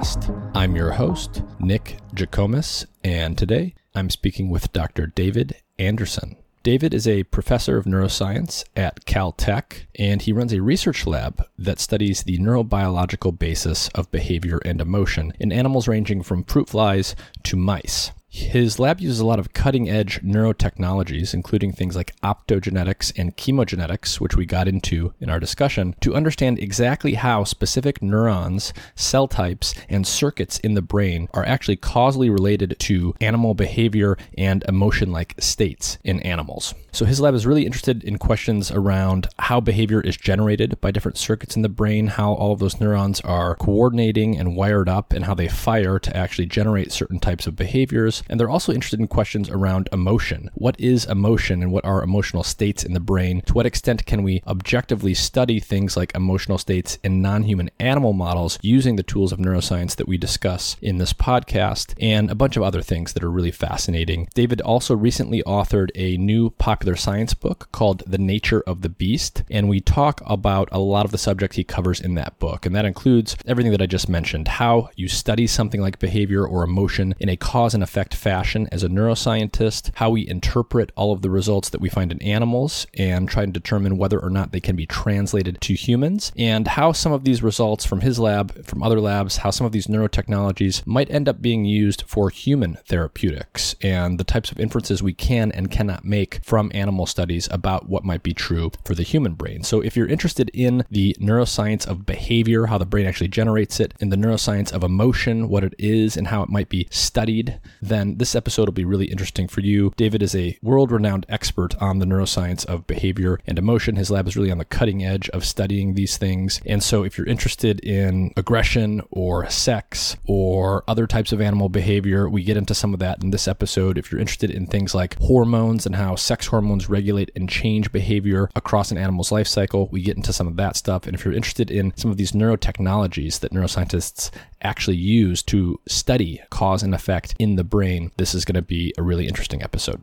Beast. I'm your host, Nick Jacomas, and today I'm speaking with Dr. David Anderson. David is a professor of neuroscience at Caltech, and he runs a research lab that studies the neurobiological basis of behavior and emotion in animals ranging from fruit flies to mice. His lab uses a lot of cutting-edge neurotechnologies, including things like optogenetics and chemogenetics, which we got into in our discussion, to understand exactly how specific neurons, cell types, and circuits in the brain are actually causally related to animal behavior and emotion-like states in animals. So his lab is really interested in questions around how behavior is generated by different circuits in the brain, how all of those neurons are coordinating and wired up, and how they fire to actually generate certain types of behaviors. And they're also interested in questions around emotion. What is emotion and what are emotional states in the brain? To what extent can we objectively study things like emotional states in non-human animal models using the tools of neuroscience that we discuss in this podcast, and a bunch of other things that are really fascinating. David also recently authored a new popular science book called The Nature of the Beast, and we talk about a lot of the subjects he covers in that book, and that includes everything that I just mentioned, how you study something like behavior or emotion in a cause and effect fashion as a neuroscientist, how we interpret all of the results that we find in animals and try to determine whether or not they can be translated to humans, and how some of these results from his lab, from other labs, how some of these neurotechnologies might end up being used for human therapeutics, and the types of inferences we can and cannot make from animal studies about what might be true for the human brain. So if you're interested in the neuroscience of behavior, how the brain actually generates it, and the neuroscience of emotion, what it is and how it might be studied, then this episode will be really interesting for you. David is a world-renowned expert on the neuroscience of behavior and emotion. His lab is really on the cutting edge of studying these things. And so if you're interested in aggression or sex or other types of animal behavior, we get into some of that in this episode. If you're interested in things like hormones and how sex hormones regulate and change behavior across an animal's life cycle, we get into some of that stuff. And if you're interested in some of these neurotechnologies that neuroscientists actually use to study cause and effect in the brain, this is going to be a really interesting episode.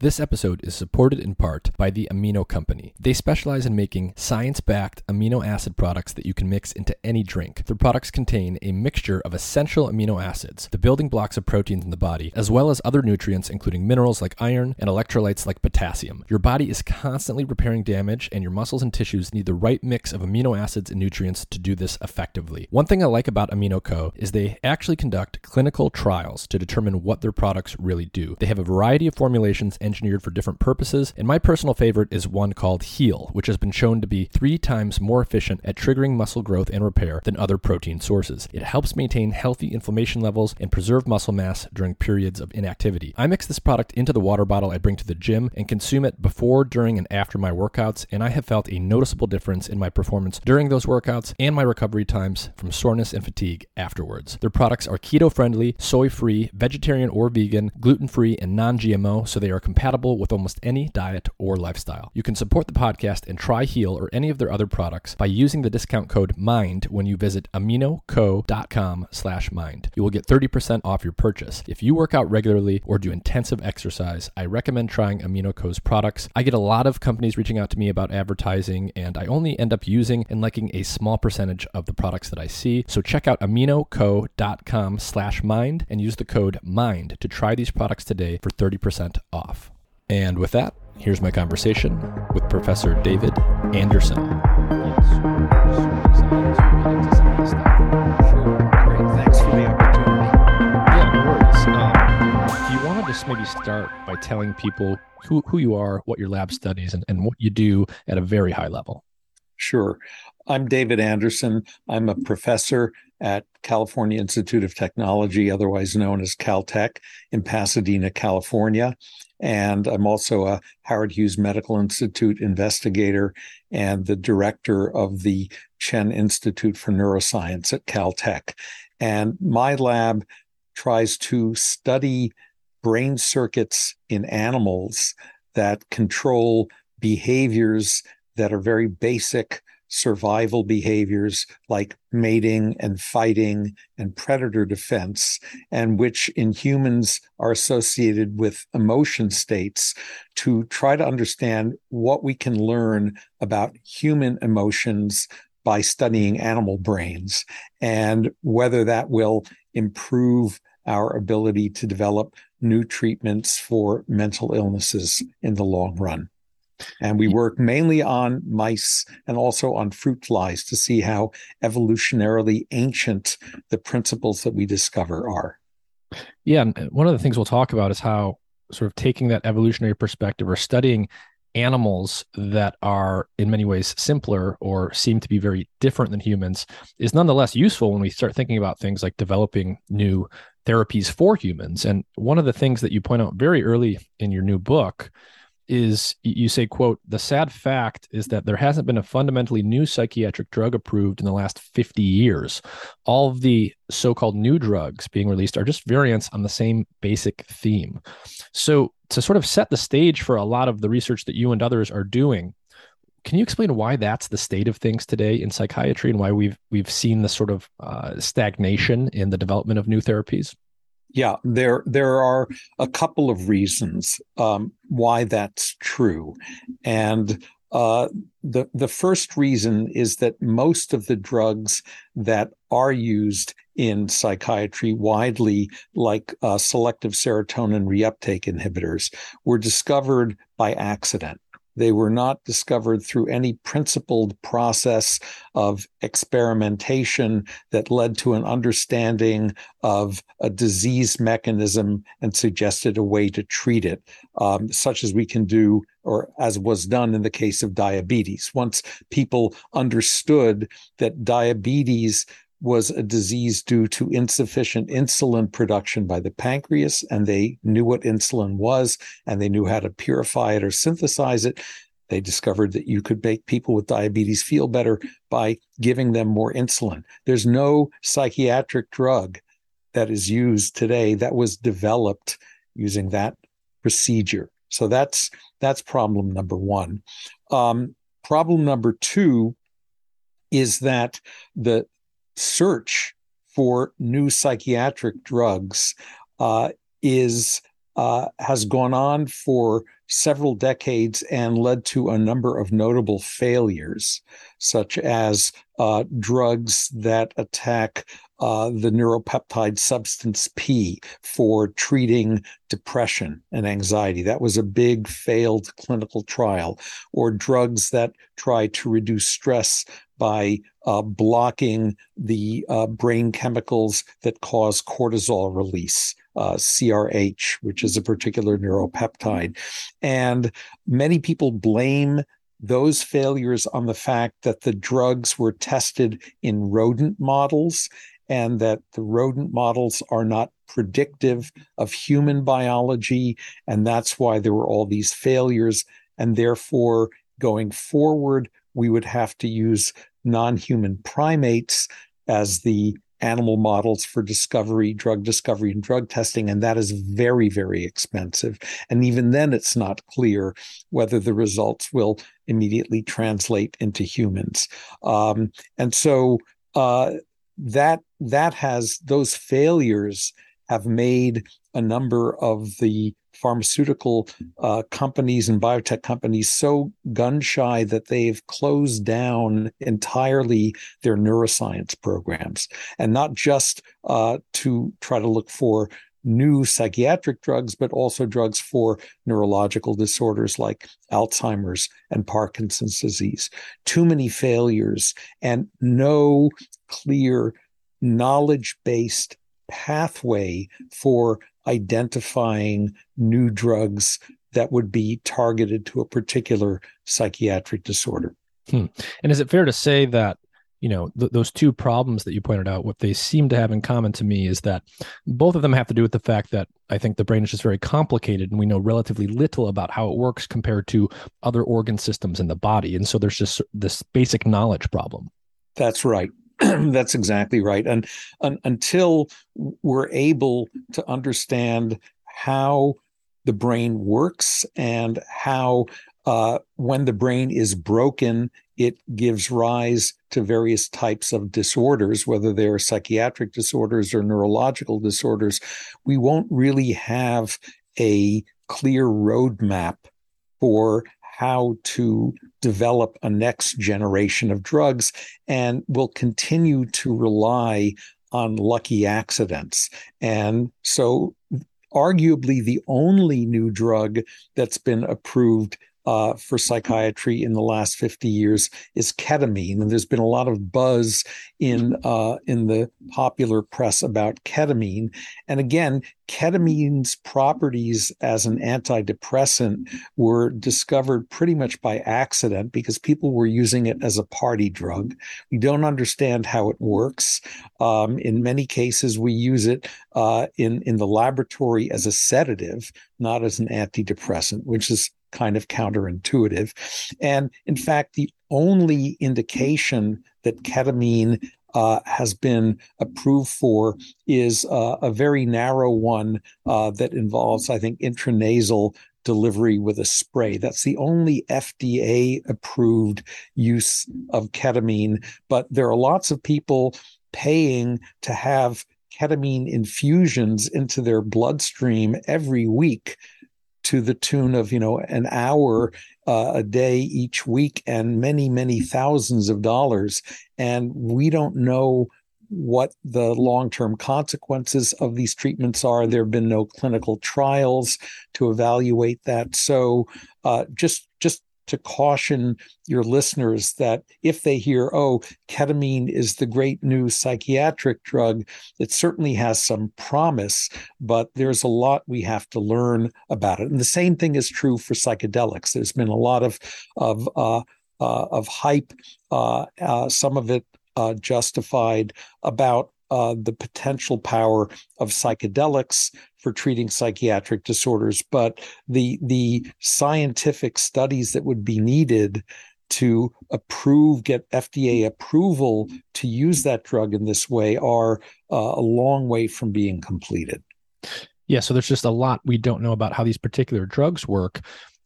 This episode is supported in part by the Amino Company. They specialize in making science-backed amino acid products that you can mix into any drink. Their products contain a mixture of essential amino acids, the building blocks of proteins in the body, as well as other nutrients including minerals like iron and electrolytes like potassium. Your body is constantly repairing damage, and your muscles and tissues need the right mix of amino acids and nutrients to do this effectively. One thing I like about Amino Co. is they actually conduct clinical trials to determine what their products really do. They have a variety of formulations and engineered for different purposes, and my personal favorite is one called Heal, which has been shown to be 3 times more efficient at triggering muscle growth and repair than other protein sources. It helps maintain healthy inflammation levels and preserve muscle mass during periods of inactivity. I mix this product into the water bottle I bring to the gym and consume it before, during, and after my workouts, and I have felt a noticeable difference in my performance during those workouts and my recovery times from soreness and fatigue afterwards. Their products are keto-friendly, soy-free, vegetarian or vegan, gluten-free, and non-GMO, so they are compatible compatible with almost any diet or lifestyle. You can support the podcast and try Heal or any of their other products by using the discount code MIND when you visit aminoco.com/mind. You will get 30% off your purchase. If you work out regularly or do intensive exercise, I recommend trying Amino Co's products. I get a lot of companies reaching out to me about advertising, and I only end up using and liking a small percentage of the products that I see. So check out aminoco.com/mind and use the code MIND to try these products today for 30% off. And with that, here's my conversation with Professor David Anderson. Great. Thanks for the opportunity. Yeah, no worries. Do you want to just maybe start by telling people who you are, what your lab studies, and what you do at a very high level? Sure. I'm David Anderson. I'm a professor at California Institute of Technology, otherwise known as Caltech, in Pasadena, California. And I'm also a Howard Hughes Medical Institute investigator and the director of the Chen Institute for Neuroscience at Caltech. And my lab tries to study brain circuits in animals that control behaviors that are very basic survival behaviors like mating and fighting and predator defense, and which in humans are associated with emotion states, to try to understand what we can learn about human emotions by studying animal brains, and whether that will improve our ability to develop new treatments for mental illnesses in the long run. And we work mainly on mice and also on fruit flies to see how evolutionarily ancient the principles that we discover are. Yeah. And one of the things we'll talk about is how sort of taking that evolutionary perspective or studying animals that are in many ways simpler or seem to be very different than humans is nonetheless useful when we start thinking about things like developing new therapies for humans. And one of the things that you point out very early in your new book is you say, quote, "The sad fact is that there hasn't been a fundamentally new psychiatric drug approved in the last 50 years. All of the so-called new drugs being released are just variants on the same basic theme." So to sort of set the stage for a lot of the research that you and others are doing, can you explain why that's the state of things today in psychiatry and why we've seen this sort of stagnation in the development of new therapies? Yeah, there are a couple of reasons why that's true. And the first reason is that most of the drugs that are used in psychiatry widely, like selective serotonin reuptake inhibitors, were discovered by accident. They were not discovered through any principled process of experimentation that led to an understanding of a disease mechanism and suggested a way to treat it, such as we can do, or as was done in the case of diabetes. Once people understood that diabetes was a disease due to insufficient insulin production by the pancreas, and they knew what insulin was, and they knew how to purify it or synthesize it, they discovered that you could make people with diabetes feel better by giving them more insulin. There's no psychiatric drug that is used today that was developed using that procedure. So that's problem number one. Problem number two is that the search for new psychiatric drugs has gone on for several decades and led to a number of notable failures, such as drugs that attack the neuropeptide substance P for treating depression and anxiety. That was a big failed clinical trial. Or drugs that try to reduce stress by blocking the brain chemicals that cause cortisol release, CRH, which is a particular neuropeptide. And many people blame those failures on the fact that the drugs were tested in rodent models and that the rodent models are not predictive of human biology. And that's why there were all these failures. And therefore, going forward, we would have to use non-human primates as the animal models for drug discovery and drug testing, and that is very, very expensive. And even then, it's not clear whether the results will immediately translate into humans. Those failures have made a number of the pharmaceutical companies and biotech companies so gun shy that they've closed down entirely their neuroscience programs, and not just to try to look for new psychiatric drugs, but also drugs for neurological disorders like Alzheimer's and Parkinson's disease. Too many failures and no clear knowledge-based pathway for identifying new drugs that would be targeted to a particular psychiatric disorder. And is it fair to say that, you know, those two problems that you pointed out, what they seem to have in common to me is that both of them have to do with the fact that I think the brain is just very complicated, and we know relatively little about how it works compared to other organ systems in the body. And so there's just this basic knowledge problem. That's right. That's exactly right. And until we're able to understand how the brain works and how when the brain is broken, it gives rise to various types of disorders, whether they're psychiatric disorders or neurological disorders, we won't really have a clear roadmap for how to develop a next generation of drugs, and will continue to rely on lucky accidents. And so arguably the only new drug that's been approved for psychiatry in the last 50 years is ketamine. And there's been a lot of buzz in the popular press about ketamine. And again, ketamine's properties as an antidepressant were discovered pretty much by accident because people were using it as a party drug. We don't understand how it works. In many cases, we use it in the laboratory as a sedative, not as an antidepressant, which is kind of counterintuitive. And in fact, the only indication that ketamine has been approved for is a very narrow one that involves, I think, intranasal delivery with a spray. That's the only FDA-approved use of ketamine. But there are lots of people paying to have ketamine infusions into their bloodstream every week, to the tune of, an hour a day each week, and many, many thousands of dollars. And we don't know what the long-term consequences of these treatments are. There have been no clinical trials to evaluate that. So just to caution your listeners that if they hear, ketamine is the great new psychiatric drug, it certainly has some promise, but there's a lot we have to learn about it. And the same thing is true for psychedelics. There's been a lot of hype, some of it justified, about the potential power of psychedelics for treating psychiatric disorders, but the scientific studies that would be needed to get FDA approval to use that drug in this way are a long way from being completed. Yeah, so there's just a lot we don't know about how these particular drugs work.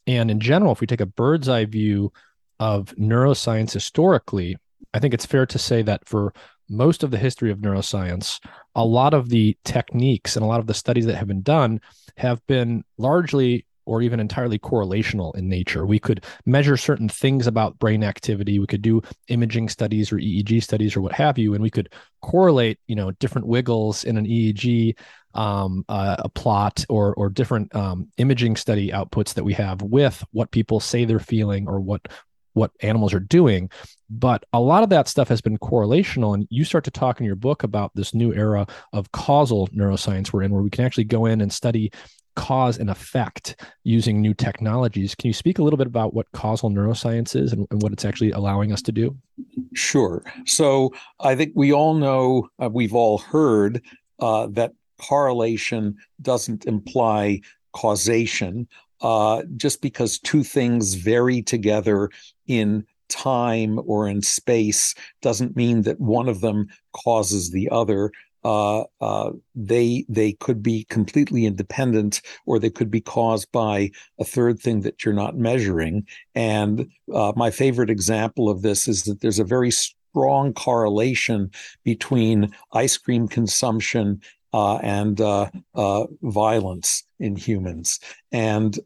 And in general, if we take a bird's eye view of neuroscience historically, I think it's fair to say that for most of the history of neuroscience, a lot of the techniques and a lot of the studies that have been done have been largely or even entirely correlational in nature. We could measure certain things about brain activity. We could do imaging studies or EEG studies or what have you, and we could correlate, different wiggles in an EEG, a plot or different imaging study outputs that we have with what people say they're feeling or what animals are doing. But a lot of that stuff has been correlational. And you start to talk in your book about this new era of causal neuroscience we're in, where we can actually go in and study cause and effect using new technologies. Can you speak a little bit about what causal neuroscience is and what it's actually allowing us to do? Sure. So I think we all know, we've all heard that correlation doesn't imply causation. Just because two things vary together in time or in space doesn't mean that one of them causes the other. They could be completely independent, or they could be caused by a third thing that you're not measuring. And my favorite example of this is that there's a very strong correlation between ice cream consumption and violence in humans. And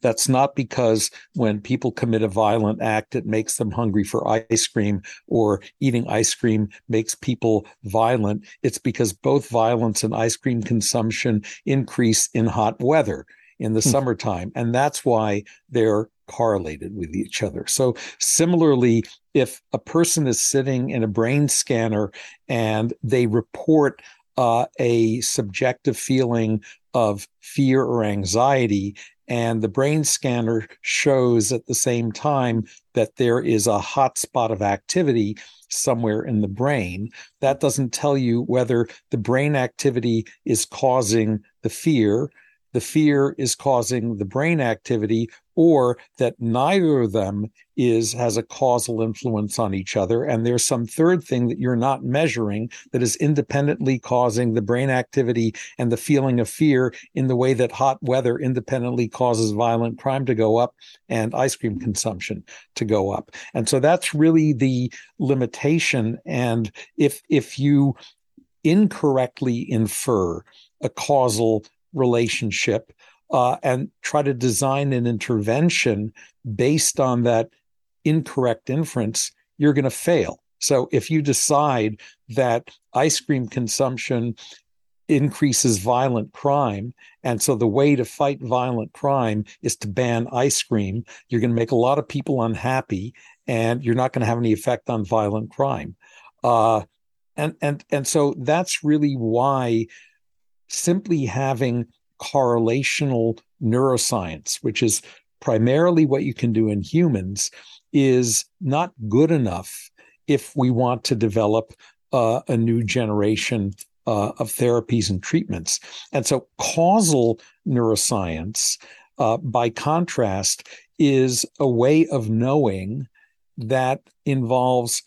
that's not because when people commit a violent act, it makes them hungry for ice cream, or eating ice cream makes people violent. It's because both violence and ice cream consumption increase in hot weather in the summertime. And that's why they're correlated with each other. So similarly, if a person is sitting in a brain scanner and they report a subjective feeling of fear or anxiety, and the brain scanner shows at the same time that there is a hot spot of activity somewhere in the brain, that doesn't tell you whether the brain activity is causing the fear is causing the brain activity, or that neither of them has a causal influence on each other, and there's some third thing that you're not measuring that is independently causing the brain activity and the feeling of fear in the way that hot weather independently causes violent crime to go up and ice cream consumption to go up. And so that's really the limitation. And if you incorrectly infer a causal relationship and try to design an intervention based on that incorrect inference, you're going to fail. So if you decide that ice cream consumption increases violent crime, and so the way to fight violent crime is to ban ice cream, you're going to make a lot of people unhappy, and you're not going to have any effect on violent crime. And so that's really why simply having correlational neuroscience, which is primarily what you can do in humans, is not good enough if we want to develop a new generation of therapies and treatments. And so causal neuroscience, by contrast, is a way of knowing that involves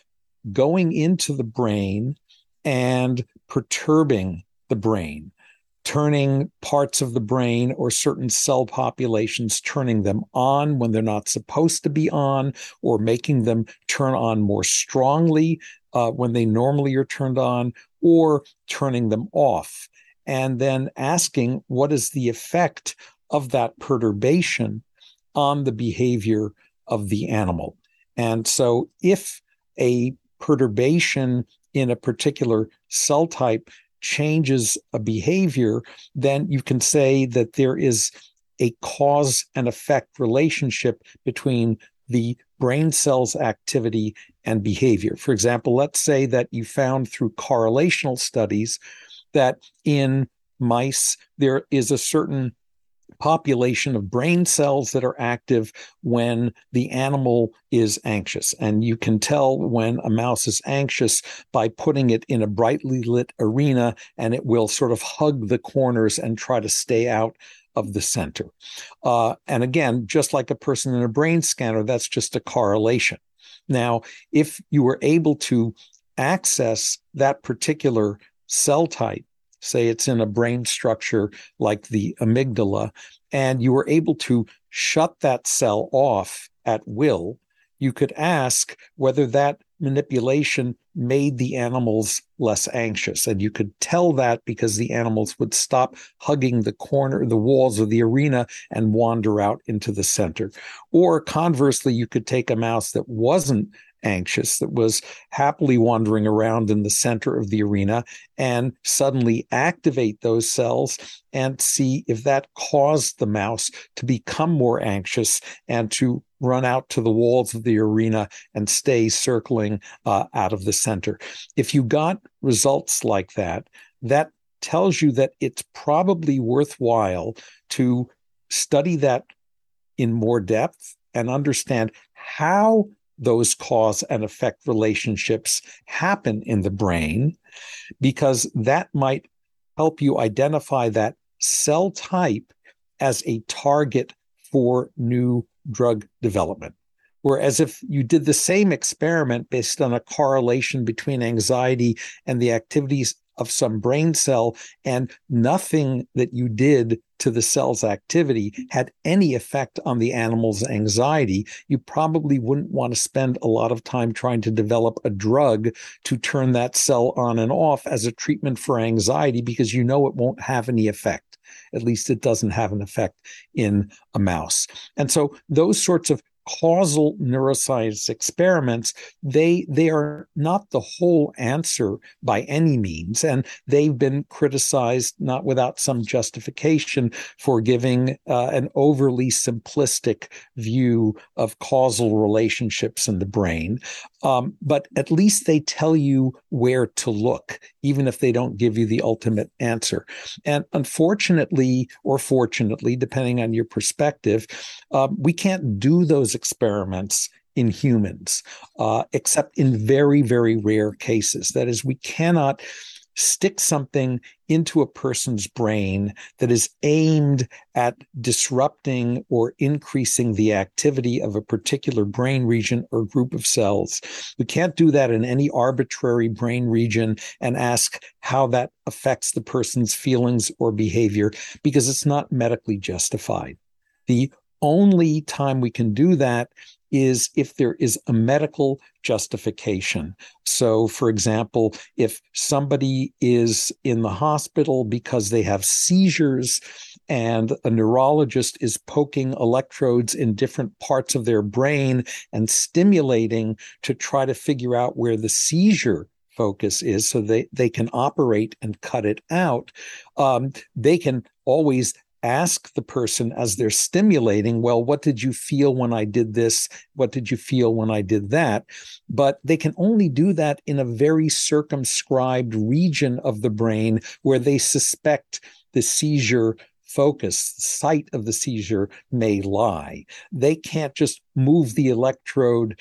going into the brain and perturbing the brain, turning parts of the brain or certain cell populations, turning them on when they're not supposed to be on, or making them turn on more strongly when they normally are turned on, or turning them off. And then asking, what is the effect of that perturbation on the behavior of the animal? And so if a perturbation in a particular cell type changes a behavior, then you can say that there is a cause and effect relationship between the brain cells' activity and behavior. For example, let's say that you found through correlational studies that in mice, there is a certain population of brain cells that are active when the animal is anxious. And you can tell when a mouse is anxious by putting it in a brightly lit arena, and it will sort of hug the corners and try to stay out of the center. And again, just like a person in a brain scanner, that's just a correlation. Now, if you were able to access that particular cell type, say it's in a brain structure like the amygdala, and you were able to shut that cell off at will, you could ask whether that manipulation made the animals less anxious. And you could tell that because the animals would stop hugging the walls of the arena and wander out into the center. Or conversely, you could take a mouse that wasn't anxious, that was happily wandering around in the center of the arena, and suddenly activate those cells and see if that caused the mouse to become more anxious and to run out to the walls of the arena and stay circling out of the center. If you got results like that, that tells you that it's probably worthwhile to study that in more depth and understand how those cause and effect relationships happen in the brain, because that might help you identify that cell type as a target for new drug development. were as if you did the same experiment based on a correlation between anxiety and the activities of some brain cell, and nothing that you did to the cell's activity had any effect on the animal's anxiety. You probably wouldn't want to spend a lot of time trying to develop a drug to turn that cell on and off as a treatment for anxiety, because you know it won't have any effect. At least it doesn't have an effect in a mouse. And so those sorts of causal neuroscience experiments, they are not the whole answer by any means, and they've been criticized, not without some justification, for giving an overly simplistic view of causal relationships in the brain. But at least they tell you where to look, even if they don't give you the ultimate answer. And unfortunately, or fortunately, depending on your perspective, we can't do those experiments in humans, except in very, very rare cases. That is, we cannot stick something into a person's brain that is aimed at disrupting or increasing the activity of a particular brain region or group of cells. We can't do that in any arbitrary brain region and ask how that affects the person's feelings or behavior, because it's not medically justified. The only time we can do that is if there is a medical justification. So, for example, if somebody is in the hospital because they have seizures and a neurologist is poking electrodes in different parts of their brain and stimulating to try to figure out where the seizure focus is so they can operate and cut it out, they can always ask the person as they're stimulating, well, what did you feel when I did this? What did you feel when I did that? But they can only do that in a very circumscribed region of the brain where they suspect the seizure focus, the site of the seizure, may lie. They can't just move the electrode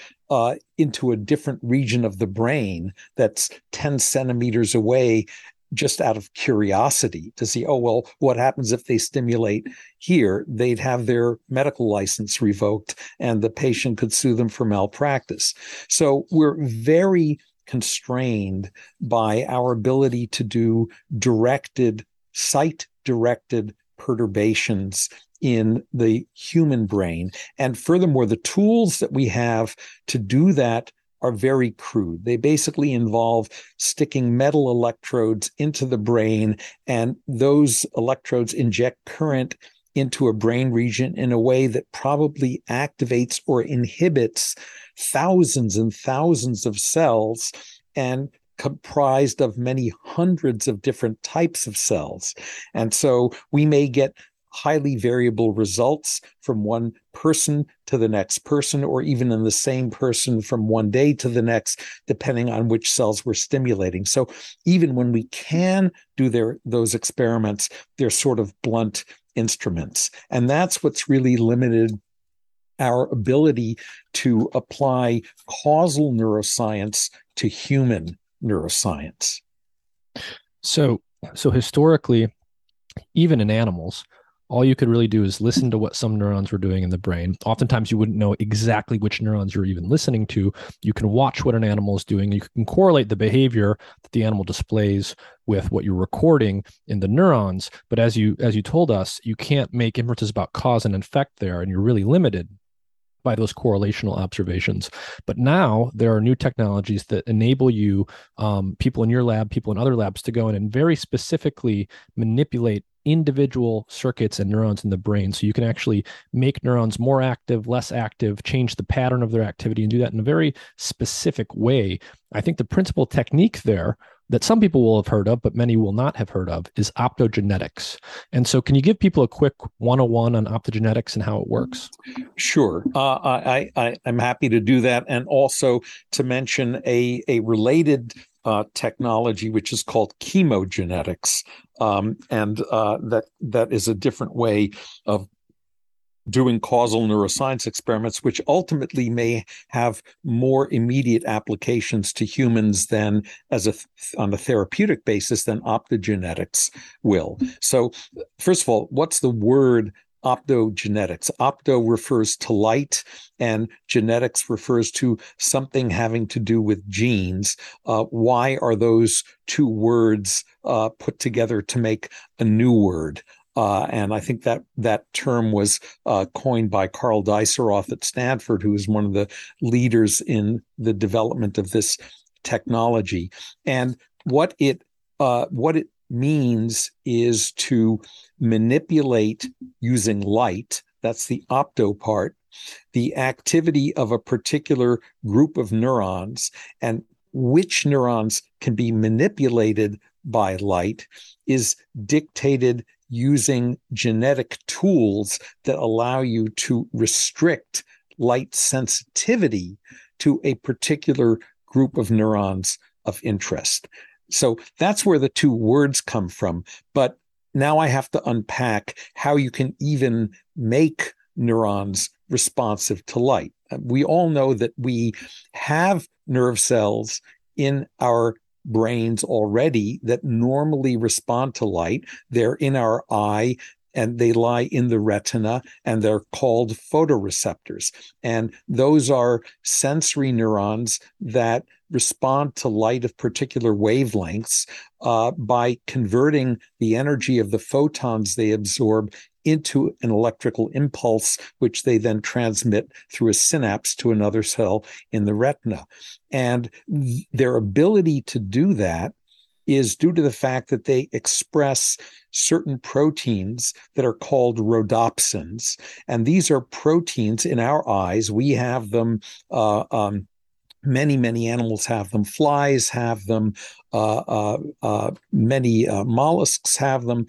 into a different region of the brain that's 10 centimeters away just out of curiosity to see, oh, well, what happens if they stimulate here? They'd have their medical license revoked and the patient could sue them for malpractice. So we're very constrained by our ability to do directed, site-directed perturbations in the human brain. And furthermore, the tools that we have to do that are very crude. They basically involve sticking metal electrodes into the brain, and those electrodes inject current into a brain region in a way that probably activates or inhibits thousands and thousands of cells, and comprised of many hundreds of different types of cells. And so we may get highly variable results from one person to the next person, or even in the same person from one day to the next, depending on which cells we're stimulating. So even when we can do those experiments, they're sort of blunt instruments. And that's what's really limited our ability to apply causal neuroscience to human neuroscience. So historically, even in animals, all you could really do is listen to what some neurons were doing in the brain. Oftentimes, you wouldn't know exactly which neurons you're even listening to. You can watch what an animal is doing. You can correlate the behavior that the animal displays with what you're recording in the neurons. But as you told us, you can't make inferences about cause and effect there, and you're really limited by those correlational observations. But now there are new technologies that enable you, people in your lab, people in other labs, to go in and very specifically manipulate individual circuits and neurons in the brain. So you can actually make neurons more active, less active, change the pattern of their activity, and do that in a very specific way. I think the principal technique there that some people will have heard of, but many will not have heard of, is optogenetics. And so can you give people a quick 101 on optogenetics and how it works? Sure. I'm happy to do that. And also to mention a related technology, which is called chemogenetics. That is a different way of doing causal neuroscience experiments, which ultimately may have more immediate applications to humans than on a therapeutic basis than optogenetics will. So first of all, what's the word optogenetics. Opto refers to light, and genetics refers to something having to do with genes. Why are those two words put together to make a new word? And I think that term was coined by Karl Deisseroth at Stanford, who is one of the leaders in the development of this technology. And what it means is to manipulate using light, that's the opto part, the activity of a particular group of neurons, and which neurons can be manipulated by light is dictated using genetic tools that allow you to restrict light sensitivity to a particular group of neurons of interest. So that's where the two words come from. But now I have to unpack how you can even make neurons responsive to light. We all know that we have nerve cells in our brains already that normally respond to light. They're in our eye and they lie in the retina, and they're called photoreceptors. And those are sensory neurons that respond to light of particular wavelengths by converting the energy of the photons they absorb into an electrical impulse, which they then transmit through a synapse to another cell in the retina. And their ability to do that is due to the fact that they express certain proteins that are called rhodopsins. And these are proteins in our eyes. We have them, many animals have them. Flies have them. Many mollusks have them.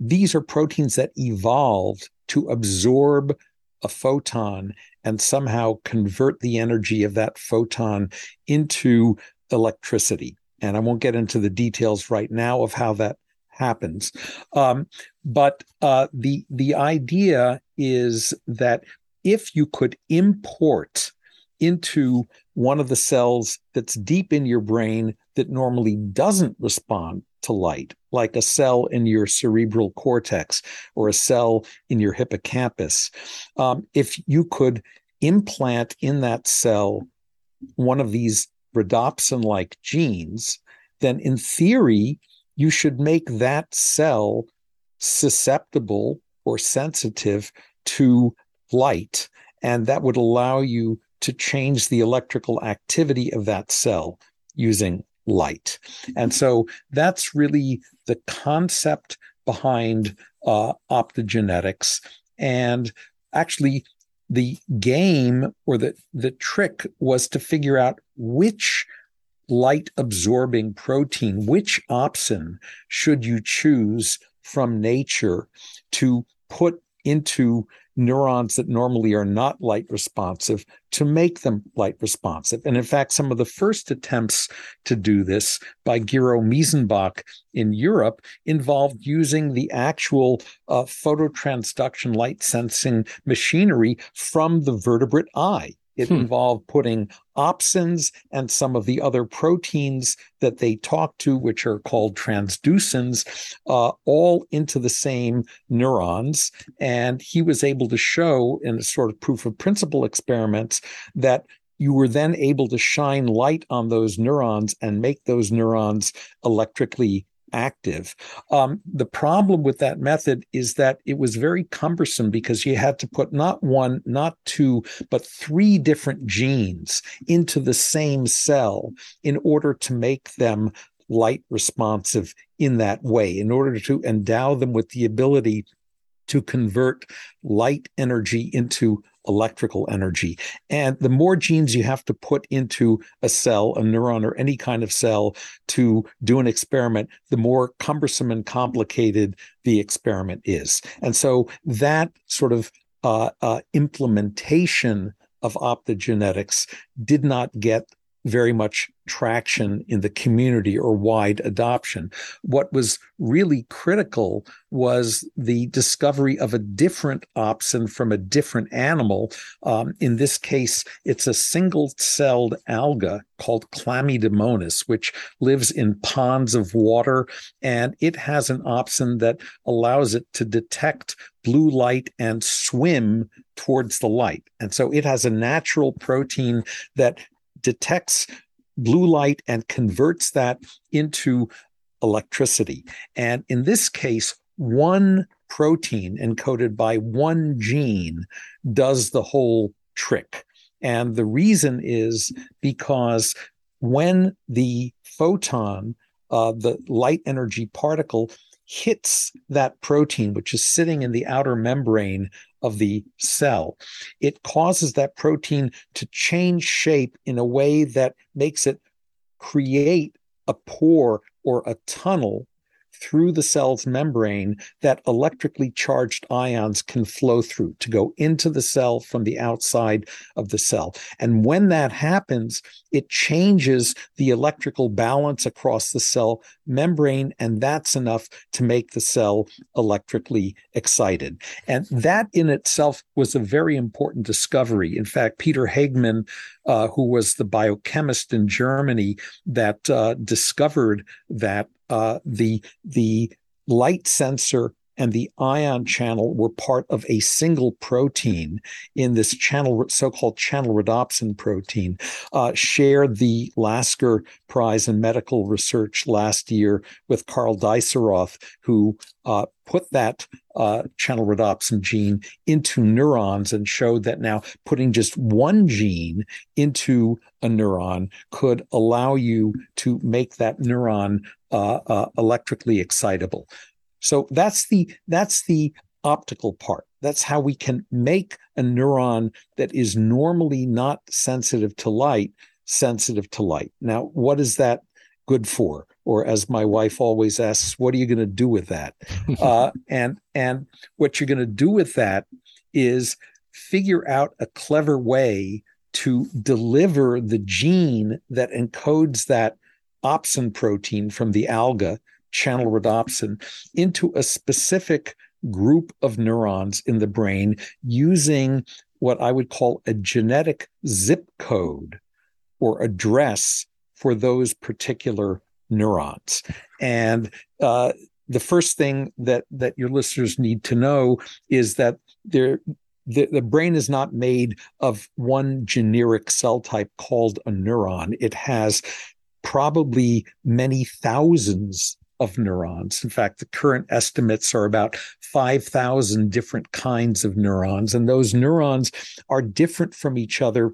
These are proteins that evolved to absorb a photon and somehow convert the energy of that photon into electricity. And I won't get into the details right now of how that happens. But the idea is that if you could import into one of the cells that's deep in your brain that normally doesn't respond to light, like a cell in your cerebral cortex or a cell in your hippocampus, if you could implant in that cell one of these rhodopsin-like genes, then in theory, you should make that cell susceptible or sensitive to light. And that would allow you to change the electrical activity of that cell using light. And so that's really the concept behind optogenetics. And actually, the game or the trick was to figure out which light-absorbing protein, which opsin should you choose from nature to put into neurons that normally are not light responsive to make them light responsive. And in fact, some of the first attempts to do this by Gero Miesenbach in Europe involved using the actual phototransduction light sensing machinery from the vertebrate eye. It involved putting opsins and some of the other proteins that they talk to, which are called transducins, all into the same neurons. And he was able to show in a sort of proof of principle experiments that you were then able to shine light on those neurons and make those neurons electrically active. The problem with that method is that it was very cumbersome because you had to put not one, not two, but three different genes into the same cell in order to make them light responsive in that way, in order to endow them with the ability to convert light energy into electrical energy. And the more genes you have to put into a cell, a neuron, or any kind of cell to do an experiment, the more cumbersome and complicated the experiment is. And so that sort of implementation of optogenetics did not get very much traction in the community or wide adoption. What was really critical was the discovery of a different opsin from a different animal. In this case, it's a single-celled alga called Chlamydomonas, which lives in ponds of water, and it has an opsin that allows it to detect blue light and swim towards the light. And so it has a natural protein that detects blue light and converts that into electricity. And in this case, one protein encoded by one gene does the whole trick. And the reason is because when the photon, the light energy particle, hits that protein, which is sitting in the outer membrane of the cell, it causes that protein to change shape in a way that makes it create a pore or a tunnel through the cell's membrane that electrically charged ions can flow through to go into the cell from the outside of the cell. And when that happens, it changes the electrical balance across the cell membrane, and that's enough to make the cell electrically excited. And that in itself was a very important discovery. In fact, Peter Hageman, who was the biochemist in Germany that discovered that the light sensor and the ion channel were part of a single protein in this channel, so-called channel rhodopsin protein, shared the Lasker Prize in Medical Research last year with Karl Deisseroth, who put that channel rhodopsin gene into neurons and showed that now putting just one gene into a neuron could allow you to make that neuron electrically excitable. So that's the optical part. That's how we can make a neuron that is normally not sensitive to light, sensitive to light. Now, what is that good for? Or as my wife always asks, what are you going to do with that? And what you're going to do with that is figure out a clever way to deliver the gene that encodes that opsin protein from the alga, channel rhodopsin, into a specific group of neurons in the brain using what I would call a genetic zip code or address for those particular neurons. And the first thing that your listeners need to know is that the brain is not made of one generic cell type called a neuron. It has probably many thousands of neurons. In fact, the current estimates are about 5,000 different kinds of neurons, and those neurons are different from each other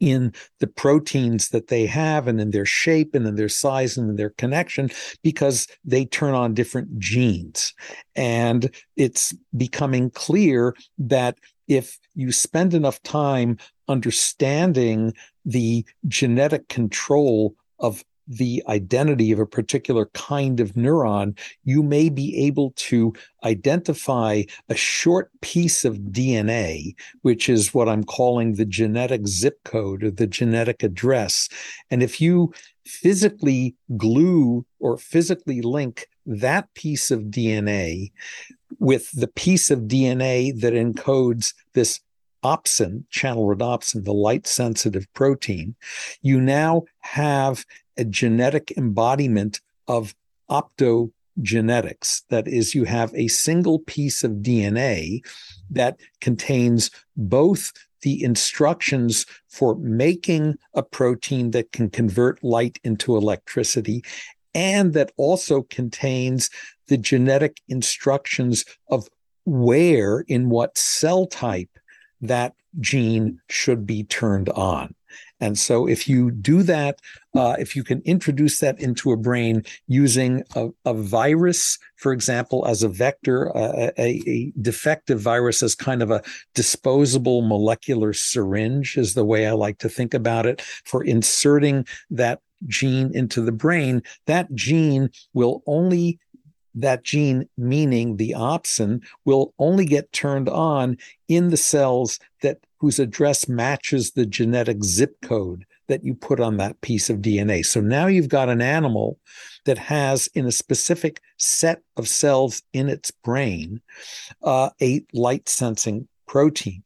in the proteins that they have and in their shape and in their size and in their connection, because they turn on different genes. And it's becoming clear that if you spend enough time understanding the genetic control of the identity of a particular kind of neuron, you may be able to identify a short piece of DNA, which is what I'm calling the genetic zip code or the genetic address. And if you physically glue or physically link that piece of DNA with the piece of DNA that encodes this opsin, channel rhodopsin, the light-sensitive protein, you now have a genetic embodiment of optogenetics. That is, you have a single piece of DNA that contains both the instructions for making a protein that can convert light into electricity, and that also contains the genetic instructions of where, in what cell type, that gene should be turned on. And so if you do that, if you can introduce that into a brain using a virus, for example, as a vector, a defective virus as kind of a disposable molecular syringe is the way I like to think about it, for inserting that gene into the brain, that gene will only, that gene, meaning the opsin, will only get turned on in the cells that whose address matches the genetic zip code that you put on that piece of DNA. So now you've got an animal that has in a specific set of cells in its brain, a light sensing protein.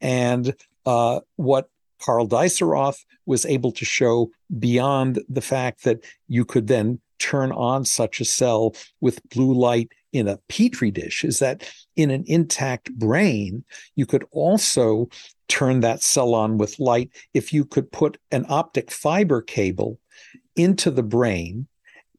And what Karl Deisseroth was able to show beyond the fact that you could then turn on such a cell with blue light in a petri dish is that in an intact brain, you could also turn that cell on with light if you could put an optic fiber cable into the brain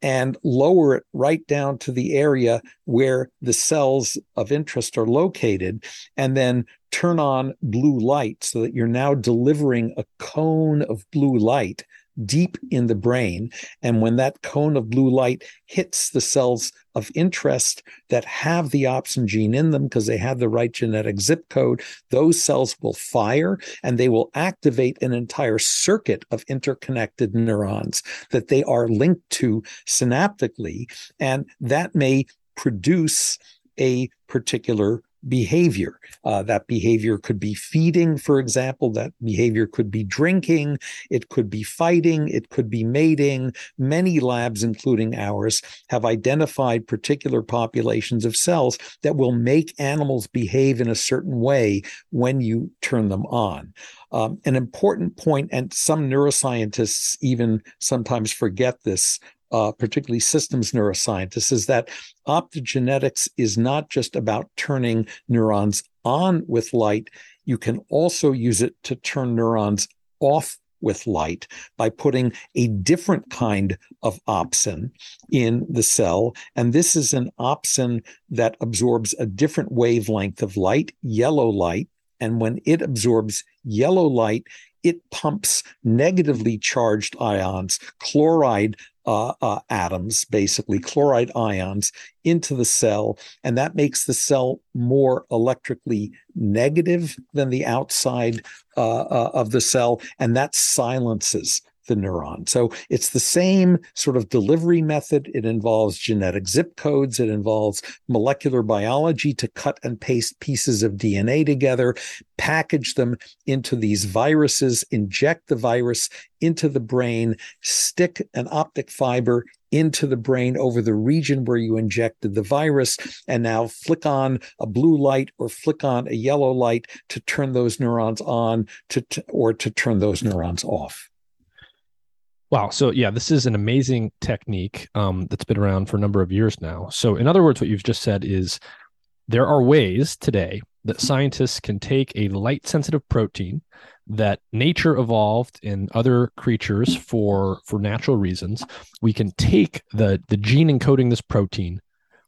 and lower it right down to the area where the cells of interest are located, and then turn on blue light so that you're now delivering a cone of blue light deep in the brain. And when that cone of blue light hits the cells of interest that have the opsin gene in them because they have the right genetic zip code, those cells will fire and they will activate an entire circuit of interconnected neurons that they are linked to synaptically. And that may produce a particular behavior. That behavior could be feeding, for example. That behavior could be drinking. It could be fighting. It could be mating. Many labs, including ours, have identified particular populations of cells that will make animals behave in a certain way when you turn them on. An important point, and some neuroscientists even sometimes forget this, particularly systems neuroscientists, is that optogenetics is not just about turning neurons on with light. You can also use it to turn neurons off with light by putting a different kind of opsin in the cell. And this is an opsin that absorbs a different wavelength of light, yellow light. And when it absorbs yellow light, it pumps negatively charged ions, chloride atoms, basically chloride ions, into the cell. And that makes the cell more electrically negative than the outside of the cell. And that silences the neuron. So it's the same sort of delivery method. It involves genetic zip codes. It involves molecular biology to cut and paste pieces of DNA together, package them into these viruses, inject the virus into the brain, stick an optic fiber into the brain over the region where you injected the virus, and now flick on a blue light or flick on a yellow light to turn those neurons on or to turn those neurons off. Wow. So yeah, this is an amazing technique that's been around for a number of years now. So in other words, what you've just said is there are ways today that scientists can take a light-sensitive protein that nature evolved in other creatures for natural reasons. We can take the gene encoding this protein,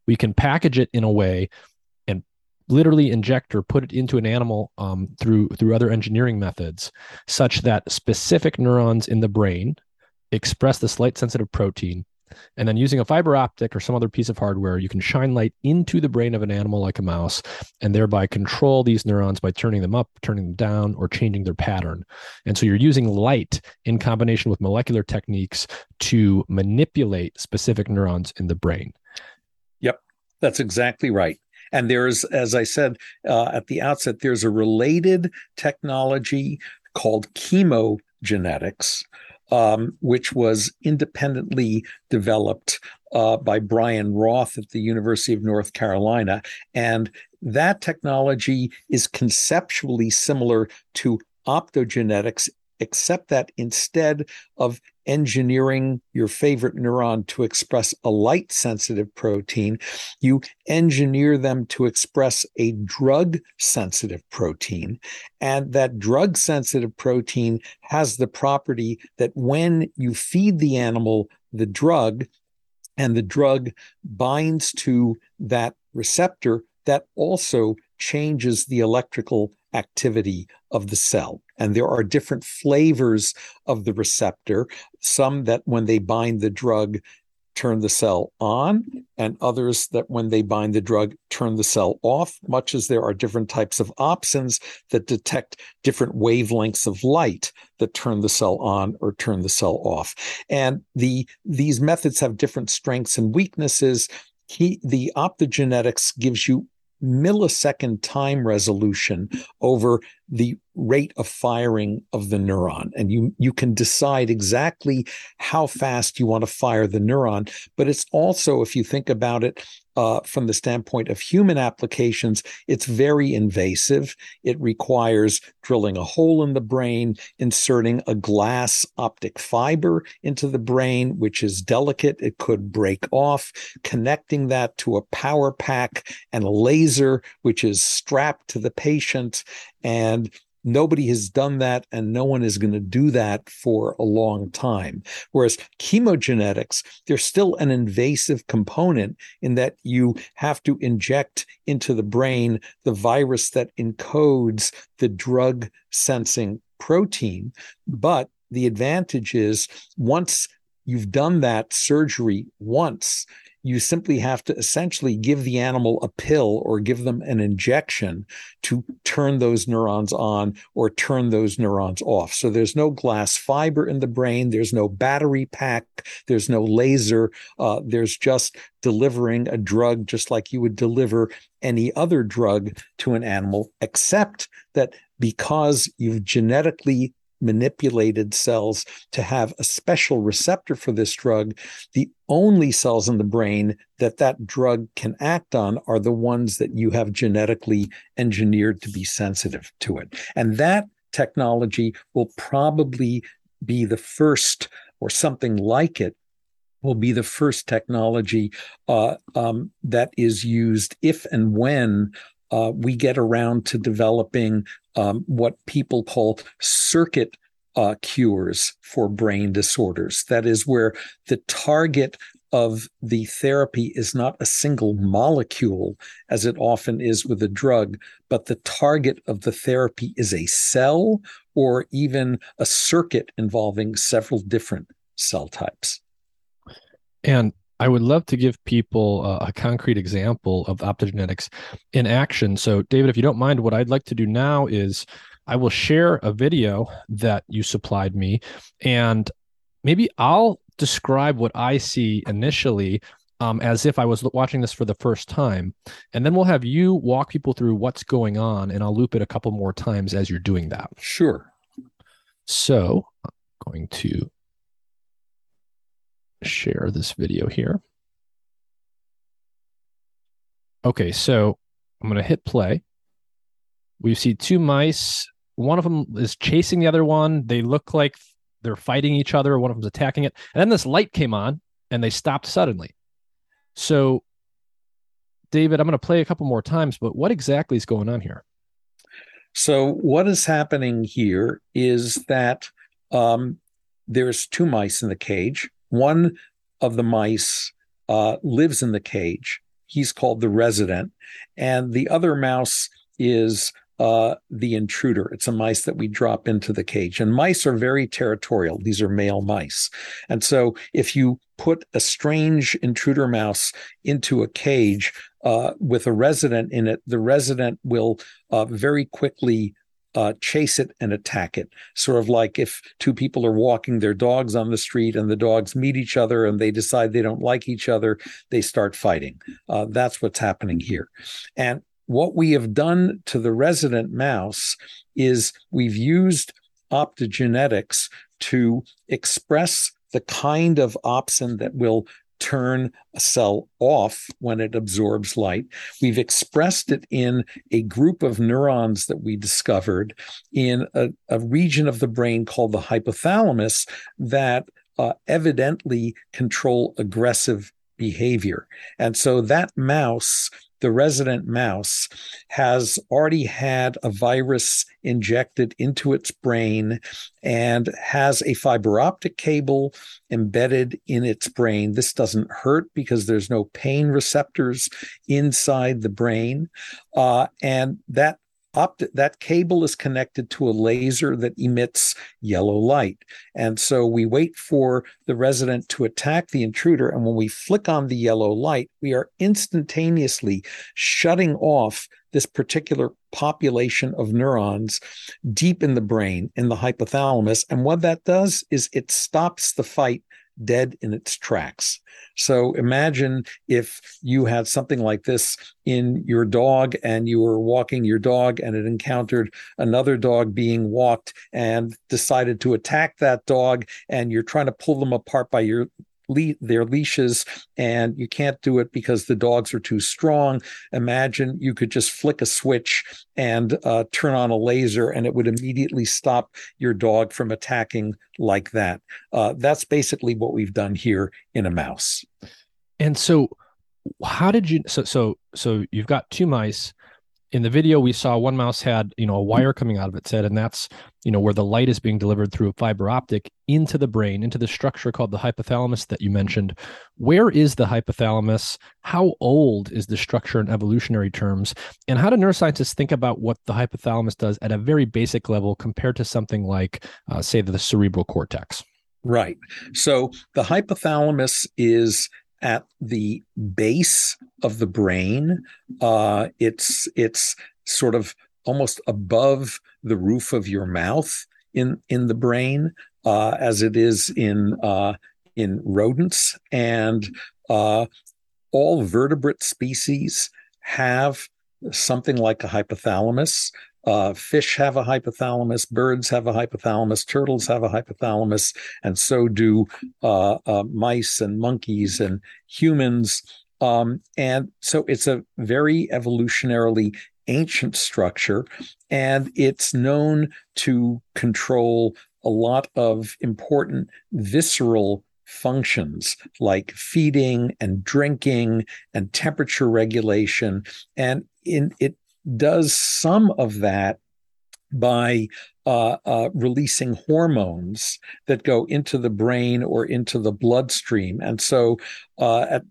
we can package it in a way and literally inject or put it into an animal through other engineering methods such that specific neurons in the brain express this light-sensitive protein, and then using a fiber optic or some other piece of hardware, you can shine light into the brain of an animal like a mouse and thereby control these neurons by turning them up, turning them down, or changing their pattern. And so you're using light in combination with molecular techniques to manipulate specific neurons in the brain. Yep, that's exactly right. And there's, as I said at the outset, there's a related technology called chemogenetics, which was independently developed by Brian Roth at the University of North Carolina. And that technology is conceptually similar to optogenetics, except that instead of engineering your favorite neuron to express a light-sensitive protein, you engineer them to express a drug-sensitive protein. And that drug-sensitive protein has the property that when you feed the animal the drug and the drug binds to that receptor, that also changes the electrical activity of the cell. And there are different flavors of the receptor, some that when they bind the drug, turn the cell on, and others that when they bind the drug, turn the cell off, much as there are different types of opsins that detect different wavelengths of light that turn the cell on or turn the cell off. And these methods have different strengths and weaknesses. The optogenetics gives you millisecond time resolution over the rate of firing of the neuron. And you can decide exactly how fast you want to fire the neuron. But it's also, if you think about it from the standpoint of human applications, it's very invasive. It requires drilling a hole in the brain, inserting a glass optic fiber into the brain, which is delicate. It could break off, connecting that to a power pack and a laser, which is strapped to the patient. And nobody has done that, and no one is going to do that for a long time. Whereas chemogenetics, there's still an invasive component in that you have to inject into the brain the virus that encodes the drug-sensing protein. But the advantage is, once you've done that surgery once, you simply have to essentially give the animal a pill or give them an injection to turn those neurons on or turn those neurons off. So there's no glass fiber in the brain. There's no battery pack. There's no laser. There's just delivering a drug just like you would deliver any other drug to an animal, except that because you've genetically manipulated cells to have a special receptor for this drug, the only cells in the brain that drug can act on are the ones that you have genetically engineered to be sensitive to it. And that technology will probably be the first, or something like it, will be the first technology that is used if and when we get around to developing what people call circuit cures for brain disorders. That is where the target of the therapy is not a single molecule, as it often is with a drug, but the target of the therapy is a cell or even a circuit involving several different cell types. And I would love to give people a concrete example of optogenetics in action. So, David, if you don't mind, what I'd like to do now is I will share a video that you supplied me, and maybe I'll describe what I see initially as if I was watching this for the first time. And then we'll have you walk people through what's going on, and I'll loop it a couple more times as you're doing that. Sure. So I'm going to share this video here. Okay, so I'm going to hit play. We see two mice. One of them is chasing the other one. They look like they're fighting each other. One of them's attacking it. And then this light came on and they stopped suddenly. So, David, I'm going to play a couple more times, but what exactly is going on here? So what is happening here is that there's two mice in the cage. One of the mice lives in the cage. He's called the resident. And the other mouse is the intruder. It's a mice that we drop into the cage. And mice are very territorial. These are male mice. And so if you put a strange intruder mouse into a cage with a resident in it, the resident will very quickly chase it and attack it, sort of like if two people are walking their dogs on the street and the dogs meet each other and they decide they don't like each other, they start fighting. That's what's happening here. And what we have done to the resident mouse is we've used optogenetics to express the kind of opsin that will turn a cell off when it absorbs light. We've expressed it in a group of neurons that we discovered in a region of the brain called the hypothalamus that evidently control aggressive behavior. And so that mouse, the resident mouse, has already had a virus injected into its brain and has a fiber optic cable embedded in its brain. This doesn't hurt because there's no pain receptors inside the brain. And that cable is connected to a laser that emits yellow light. And so we wait for the resident to attack the intruder. And when we flick on the yellow light, we are instantaneously shutting off this particular population of neurons deep in the brain, in the hypothalamus. And what that does is it stops the fight dead in its tracks. So imagine if you had something like this in your dog and you were walking your dog and it encountered another dog being walked and decided to attack that dog, and you're trying to pull them apart by their leashes, and you can't do it because the dogs are too strong. Imagine you could just flick a switch and turn on a laser, and it would immediately stop your dog from attacking like that. That's basically what we've done here in a mouse. And so how did you, so you've got two mice. In the video, we saw one mouse had, a wire coming out of its head, and that's, where the light is being delivered through a fiber optic into the brain, into the structure called the hypothalamus that you mentioned. Where is the hypothalamus? How old is the structure in evolutionary terms? And how do neuroscientists think about what the hypothalamus does at a very basic level compared to something like, say, the cerebral cortex? Right. So the hypothalamus is at the base of the brain. It's sort of almost above the roof of your mouth in the brain, as it is in rodents. And all vertebrate species have something like a hypothalamus. Fish have a hypothalamus, birds have a hypothalamus, turtles have a hypothalamus, and so do mice and monkeys and humans. And so it's a very evolutionarily ancient structure, and it's known to control a lot of important visceral functions like feeding and drinking and temperature regulation. And it does some of that by releasing hormones that go into the brain or into the bloodstream. And so at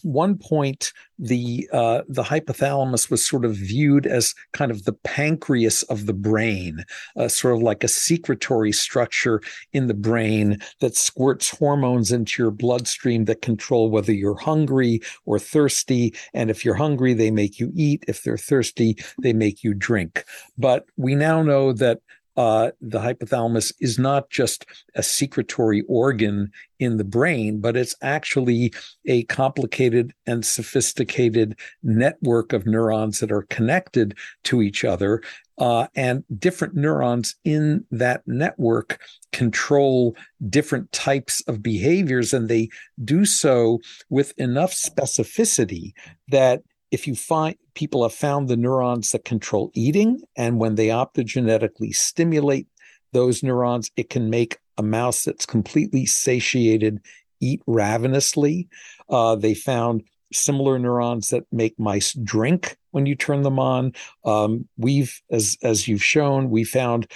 one point, the hypothalamus was sort of viewed as kind of the pancreas of the brain, sort of like a secretory structure in the brain that squirts hormones into your bloodstream that control whether you're hungry or thirsty. And if you're hungry, they make you eat. If they're thirsty, they make you drink. But we now know that the hypothalamus is not just a secretory organ in the brain, but it's actually a complicated and sophisticated network of neurons that are connected to each other. And different neurons in that network control different types of behaviors, and they do so with enough specificity that if you find people have found the neurons that control eating, and when they optogenetically stimulate those neurons, it can make a mouse that's completely satiated eat ravenously. They found similar neurons that make mice drink when you turn them on. We've, as you've shown, we found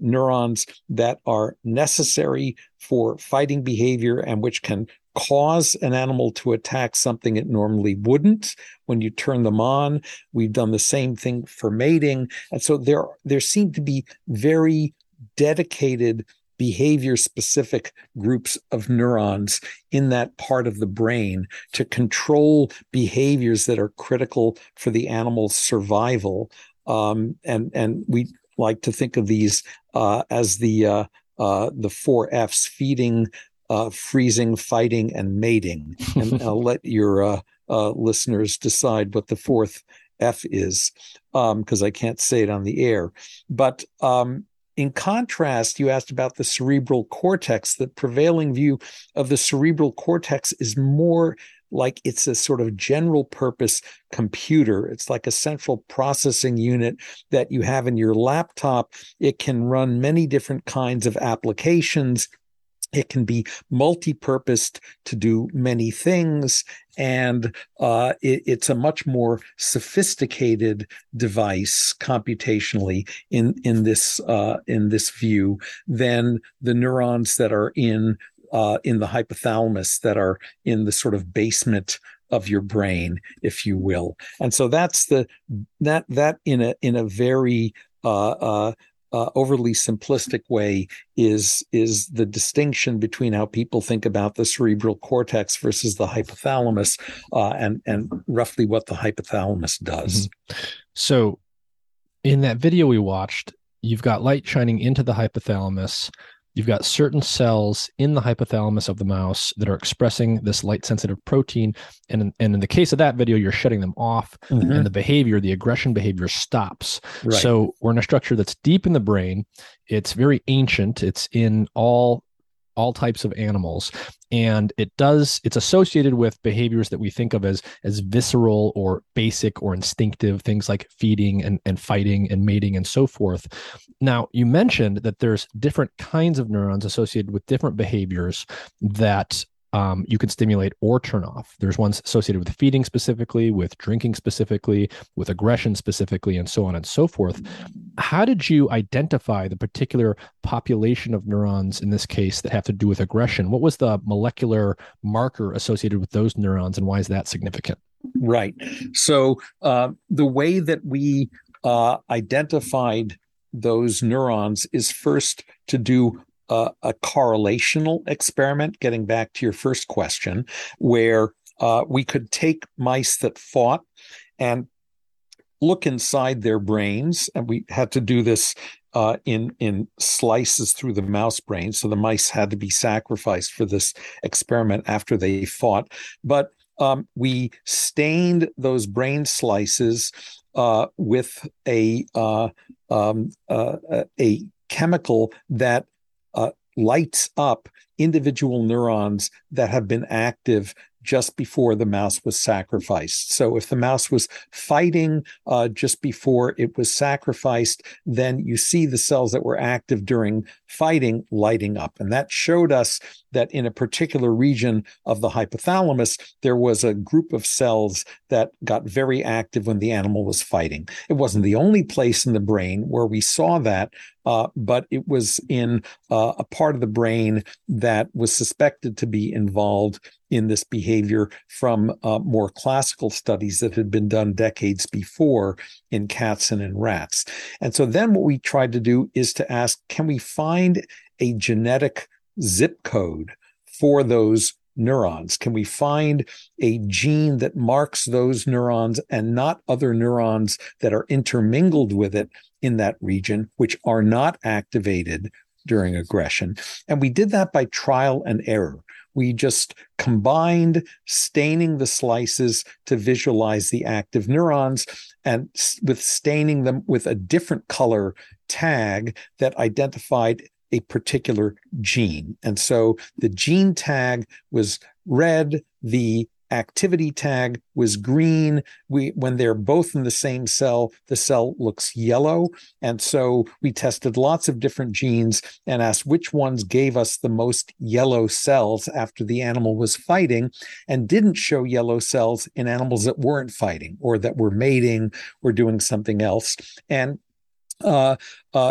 neurons that are necessary for fighting behavior and which can cause an animal to attack something it normally wouldn't when you turn them on. We've done the same thing for mating. And so there seem to be very dedicated behavior-specific groups of neurons in that part of the brain to control behaviors that are critical for the animal's survival. And we like to think of these as the four Fs: feeding, freezing, fighting, and mating. And I'll let your listeners decide what the fourth F is, because I can't say it on the air. But in contrast, you asked about the cerebral cortex. The prevailing view of the cerebral cortex is more like it's a sort of general purpose computer. It's like a central processing unit that you have in your laptop. It can run many different kinds of applications. It can be multi-purposed to do many things, and it's a much more sophisticated device computationally in this view than the neurons that are in the hypothalamus, that are in the sort of basement of your brain, if you will. And so that's that in a very overly simplistic way is the distinction between how people think about the cerebral cortex versus the hypothalamus, and roughly what the hypothalamus does. Mm-hmm. So in that video we watched, you've got light shining into the hypothalamus. You've got certain cells in the hypothalamus of the mouse that are expressing this light-sensitive protein. And in the case of that video, you're shutting them off, mm-hmm. and the behavior, the aggression behavior stops. Right. So we're in a structure that's deep in the brain. It's very ancient. It's in all types of animals. And it's associated with behaviors that we think of as visceral or basic or instinctive, things like feeding and fighting and mating and so forth. Now, you mentioned that there's different kinds of neurons associated with different behaviors that you can stimulate or turn off. There's ones associated with feeding specifically, with drinking specifically, with aggression specifically, and so on and so forth. How did you identify the particular population of neurons in this case that have to do with aggression? What was the molecular marker associated with those neurons, and why is that significant? Right. So the way that we identified those neurons is first to do a correlational experiment, getting back to your first question, where we could take mice that fought and look inside their brains. And we had to do this in slices through the mouse brain. So the mice had to be sacrificed for this experiment after they fought. But we stained those brain slices with a chemical that lights up individual neurons that have been active just before the mouse was sacrificed. So if the mouse was fighting just before it was sacrificed, then you see the cells that were active during fighting lighting up. And that showed us that in a particular region of the hypothalamus, there was a group of cells that got very active when the animal was fighting. It wasn't the only place in the brain where we saw that, but it was in a part of the brain that was suspected to be involved in this behavior from more classical studies that had been done decades before in cats and in rats. And so then what we tried to do is to ask, can we find a genetic zip code for those neurons? Can we find a gene that marks those neurons and not other neurons that are intermingled with it in that region, which are not activated during aggression? And we did that by trial and error. We just combined staining the slices to visualize the active neurons, and with staining them with a different color tag that identified a particular gene. And so the gene tag was red, the activity tag was green. When they're both in the same cell, the cell looks yellow. And so we tested lots of different genes and asked which ones gave us the most yellow cells after the animal was fighting, and didn't show yellow cells in animals that weren't fighting or that were mating or doing something else. And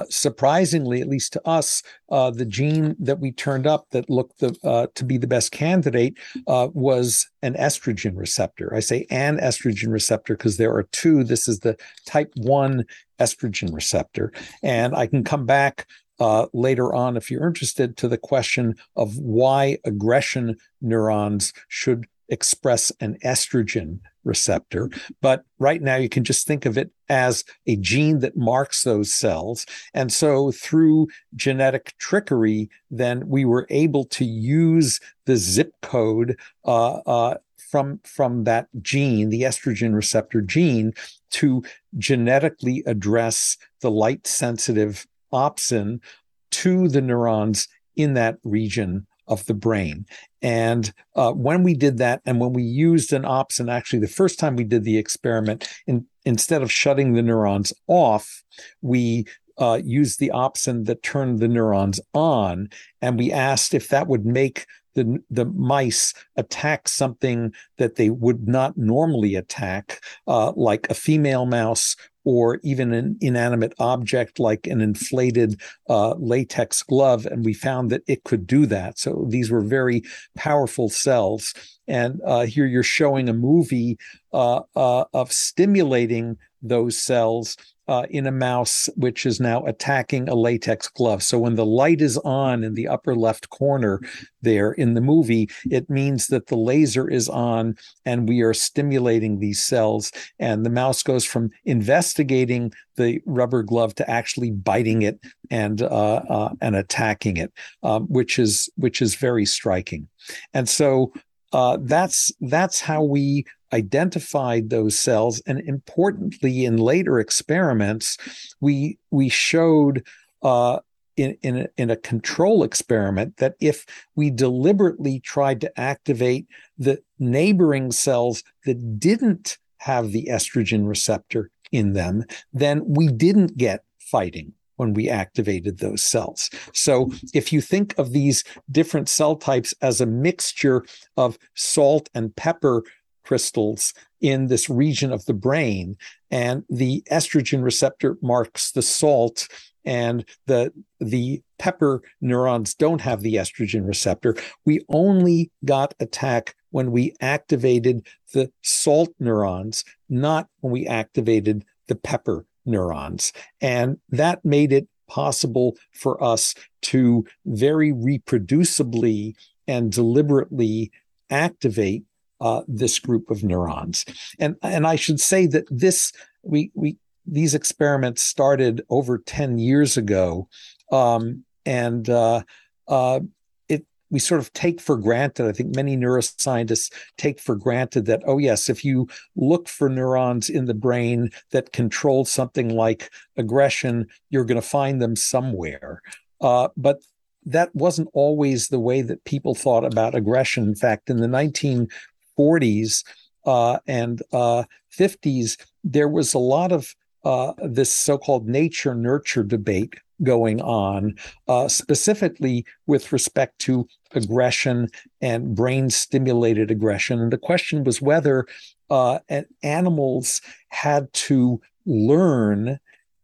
surprisingly, at least to us, the gene that we turned up that looked to be the best candidate was an estrogen receptor. I say an estrogen receptor because there are two. This is the type 1 estrogen receptor. And I can come back later on, if you're interested, to the question of why aggression neurons should express an estrogen receptor. But right now you can just think of it as a gene that marks those cells. And so through genetic trickery, then we were able to use the zip code from that gene, the estrogen receptor gene, to genetically address the light-sensitive opsin to the neurons in that region of the brain. And when we did that, and when we used an opsin, actually the first time we did the experiment, instead of shutting the neurons off, we used the opsin that turned the neurons on, and we asked if that would make the mice attack something that they would not normally attack, like a female mouse or even an inanimate object like an inflated latex glove, and we found that it could do that. So these were very powerful cells. And here you're showing a movie of stimulating those cells in a mouse, which is now attacking a latex glove. So when the light is on in the upper left corner there in the movie, it means that the laser is on and we are stimulating these cells. And the mouse goes from investigating the rubber glove to actually biting it and attacking it, which is very striking. And so that's how we identified those cells. And importantly, in later experiments, we showed in a control experiment that if we deliberately tried to activate the neighboring cells that didn't have the estrogen receptor in them, then we didn't get fighting when we activated those cells. So if you think of these different cell types as a mixture of salt and pepper crystals in this region of the brain, and the estrogen receptor marks the salt, and the pepper neurons don't have the estrogen receptor, we only got attack when we activated the salt neurons, not when we activated the pepper neurons. And that made it possible for us to very reproducibly and deliberately activate this group of neurons. And I should say that these experiments started over 10 years ago. We sort of take for granted, I think many neuroscientists take for granted that, oh yes, if you look for neurons in the brain that control something like aggression, you're going to find them somewhere. But that wasn't always the way that people thought about aggression. In fact, in the 1940s and 50s, there was a lot of this so-called nature-nurture debate going on, specifically with respect to aggression and brain-stimulated aggression. And the question was whether animals had to learn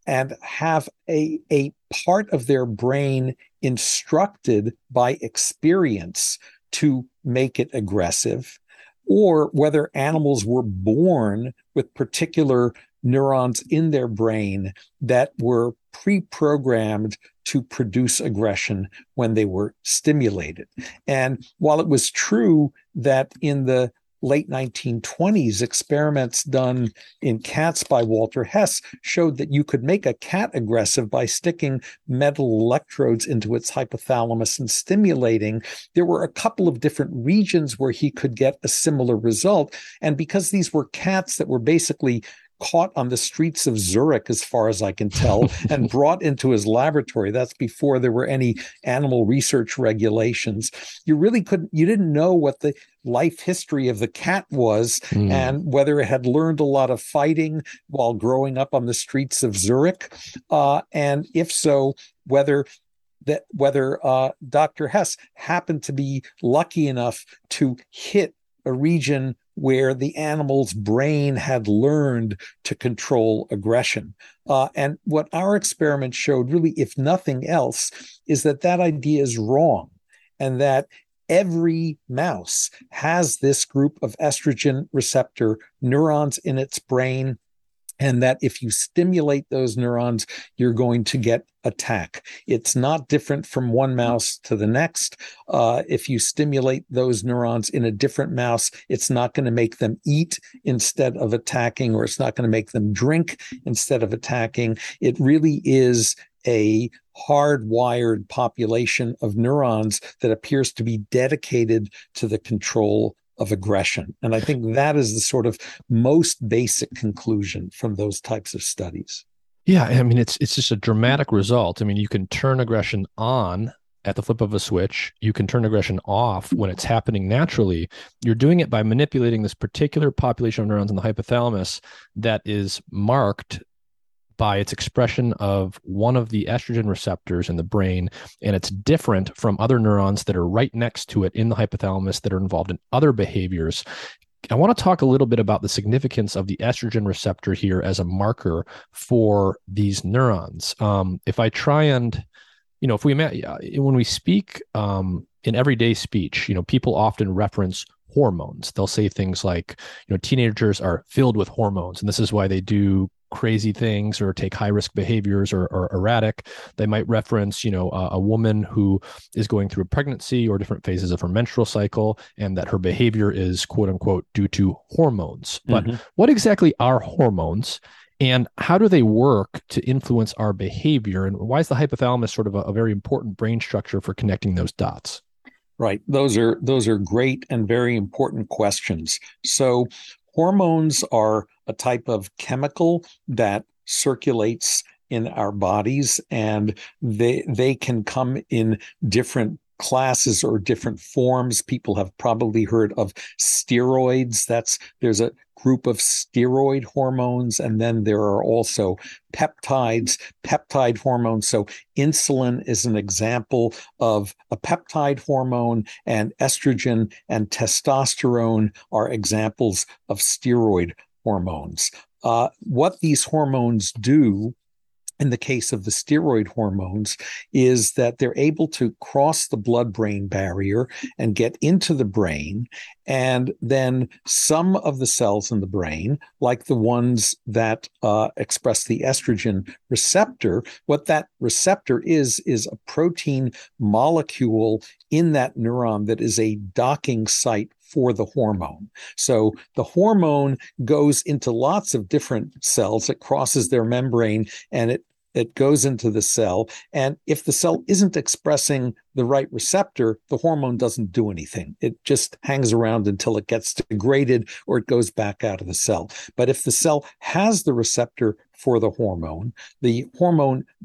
and have a part of their brain instructed by experience to make it aggressive, or whether animals were born with particular neurons in their brain that were pre-programmed to produce aggression when they were stimulated. And while it was true that in the late 1920s, experiments done in cats by Walter Hess showed that you could make a cat aggressive by sticking metal electrodes into its hypothalamus and stimulating, there were a couple of different regions where he could get a similar result. And because these were cats that were basically caught on the streets of Zurich, as far as I can tell, and brought into his laboratory. That's before there were any animal research regulations. You didn't know what the life history of the cat was and whether it had learned a lot of fighting while growing up on the streets of Zurich. And if so, whether Dr. Hess happened to be lucky enough to hit a region where the animal's brain had learned to control aggression. And what our experiment showed, really, if nothing else, is that idea is wrong, and that every mouse has this group of estrogen receptor neurons in its brain, and that if you stimulate those neurons, you're going to get attack. It's not different from one mouse to the next. If you stimulate those neurons in a different mouse, it's not going to make them eat instead of attacking, or it's not going to make them drink instead of attacking. It really is a hardwired population of neurons that appears to be dedicated to the control of aggression. And I think that is the sort of most basic conclusion from those types of studies. Yeah, I mean, it's just a dramatic result. I mean, you can turn aggression on at the flip of a switch. You can turn aggression off when it's happening naturally. You're doing it by manipulating this particular population of neurons in the hypothalamus that is marked by its expression of one of the estrogen receptors in the brain, and it's different from other neurons that are right next to it in the hypothalamus that are involved in other behaviors. I want to talk a little bit about the significance of the estrogen receptor here as a marker for these neurons. When we speak in everyday speech, people often reference hormones. They'll say things like, teenagers are filled with hormones, and this is why they do crazy things or take high risk behaviors or erratic. They might reference, a woman who is going through a pregnancy or different phases of her menstrual cycle, and that her behavior is quote unquote due to hormones. But what exactly are hormones, and how do they work to influence our behavior? And why is the hypothalamus sort of a very important brain structure for connecting those dots? Right. Those are great and very important questions. So hormones are a type of chemical that circulates in our bodies, and they can come in different classes or different forms. People have probably heard of steroids. There's a group of steroid hormones, and then there are also peptide hormones. So insulin is an example of a peptide hormone, and estrogen and testosterone are examples of steroid hormones. What these hormones do in the case of the steroid hormones is that they're able to cross the blood-brain barrier and get into the brain, and then some of the cells in the brain, like the ones that express the estrogen receptor, what that receptor is a protein molecule in that neuron that is a docking site for the hormone. So the hormone goes into lots of different cells. It crosses their membrane and it goes into the cell. And if the cell isn't expressing the right receptor, the hormone doesn't do anything. It just hangs around until it gets degraded or it goes back out of the cell. But if the cell has the receptor for the hormone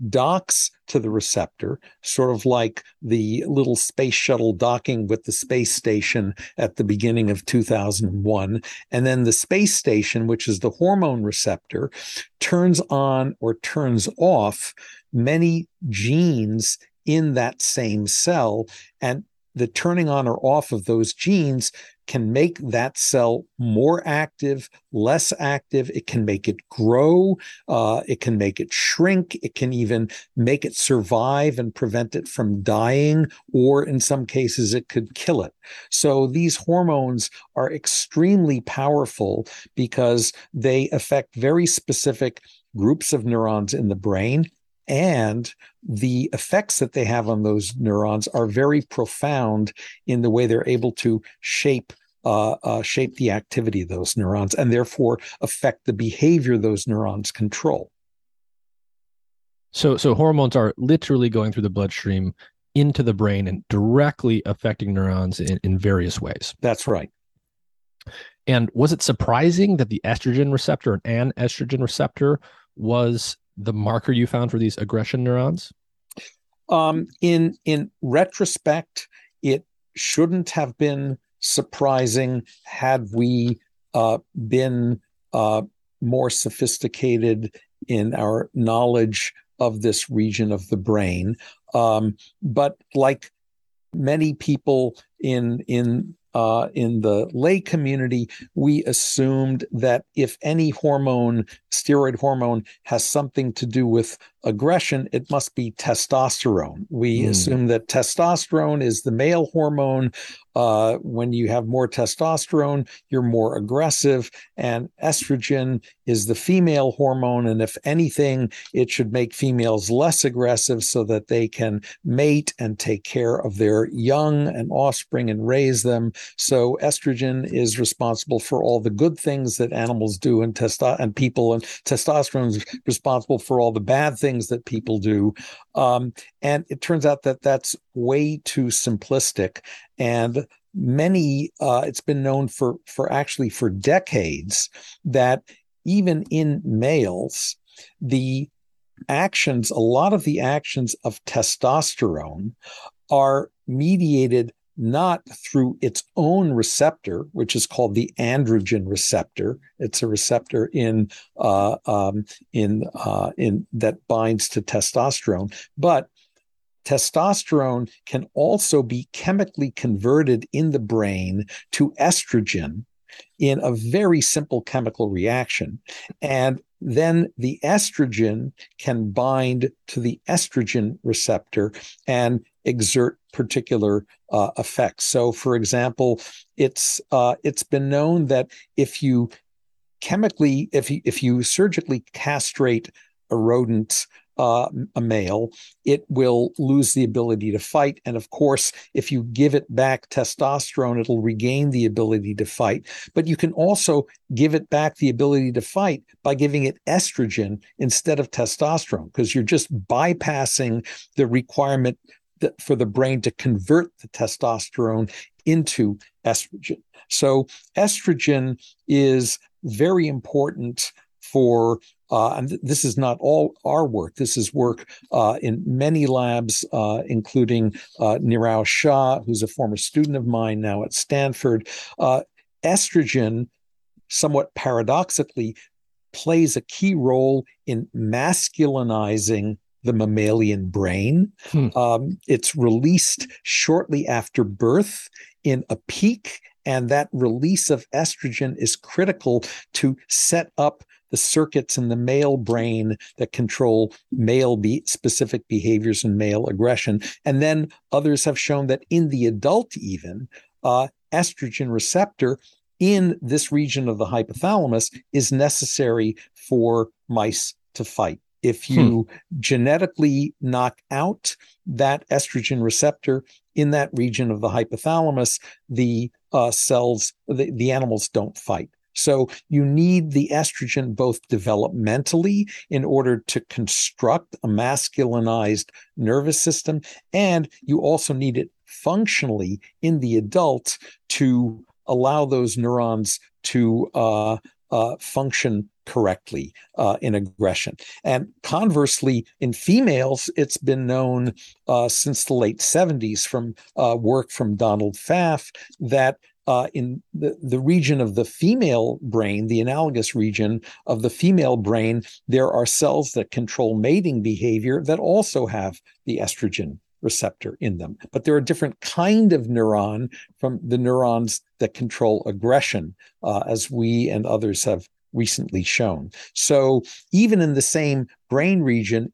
docks to the receptor, sort of like the little space shuttle docking with the space station at the beginning of 2001. And then the space station, which is the hormone receptor, turns on or turns off many genes in that same cell, and the turning on or off of those genes can make that cell more active, less active. It can make it grow. It can make it shrink. It can even make it survive and prevent it from dying, or in some cases, it could kill it. So these hormones are extremely powerful because they affect very specific groups of neurons in the brain, and the effects that they have on those neurons are very profound in the way they're able to shape the activity of those neurons, and therefore affect the behavior those neurons control. So hormones are literally going through the bloodstream into the brain and directly affecting neurons in various ways. That's right. And was it surprising that the estrogen receptor and an-estrogen receptor was the marker you found for these aggression neurons? In retrospect, it shouldn't have been surprising had we been more sophisticated in our knowledge of this region of the brain. But like many people in the lay community, we assumed that if any hormone, steroid hormone, has something to do with aggression, it must be testosterone. We assume that testosterone is the male hormone. When you have more testosterone, you're more aggressive, and estrogen is the female hormone. And if anything, it should make females less aggressive so that they can mate and take care of their young and offspring and raise them. So estrogen is responsible for all the good things that animals do and people, and testosterone is responsible for all the bad things that people do. And it turns out that that's way too simplistic. And many, it's been known for decades that even in males, a lot of the actions of testosterone are mediated not through its own receptor, which is called the androgen receptor. It's a receptor in that binds to testosterone, but testosterone can also be chemically converted in the brain to estrogen in a very simple chemical reaction. And then the estrogen can bind to the estrogen receptor and exert particular effects. So, for example, it's been known that if you chemically, if you surgically castrate a rodent, a male, it will lose the ability to fight. And of course, if you give it back testosterone, it'll regain the ability to fight. But you can also give it back the ability to fight by giving it estrogen instead of testosterone, because you're just bypassing the requirement for the brain to convert the testosterone into estrogen. So estrogen is very important for, and this is not all our work, this is work in many labs, including Nirao Shah, who's a former student of mine now at Stanford. Estrogen, somewhat paradoxically, plays a key role in masculinizing the mammalian brain. It's released shortly after birth in a peak, and that release of estrogen is critical to set up the circuits in the male brain that control male specific behaviors and male aggression. And then others have shown that in the adult even, estrogen receptor in this region of the hypothalamus is necessary for mice to fight. If you genetically knock out that estrogen receptor in that region of the hypothalamus, the cells, the animals don't fight. So you need the estrogen both developmentally in order to construct a masculinized nervous system, and you also need it functionally in the adult to allow those neurons to function correctly in aggression. And conversely, in females, it's been known since the late 70s from work from Donald Pfaff that in the region of the female brain, the analogous region of the female brain, there are cells that control mating behavior that also have the estrogen receptor in them. But there are different kind of neuron from the neurons that control aggression, as we and others have recently shown. So even in the same brain region,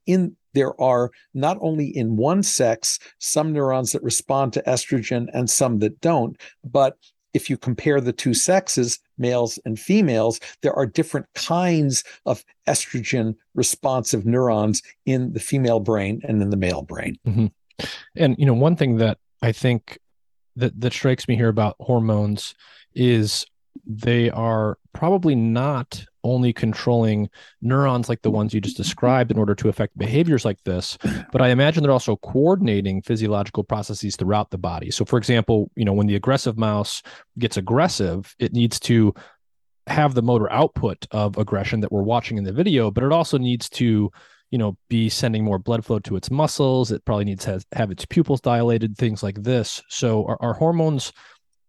there are not only in one sex some neurons that respond to estrogen and some that don't, but if you compare the two sexes, males and females, there are different kinds of estrogen responsive neurons in the female brain and in the male brain. Mm-hmm. And, you know, one thing that I think that strikes me here about hormones is they are probably not only controlling neurons like the ones you just described in order to affect behaviors like this, but I imagine they're also coordinating physiological processes throughout the body. So for example, you know, when the aggressive mouse gets aggressive, it needs to have the motor output of aggression that we're watching in the video, but it also needs to, you know, be sending more blood flow to its muscles. It probably needs to have its pupils dilated, things like this. So are hormones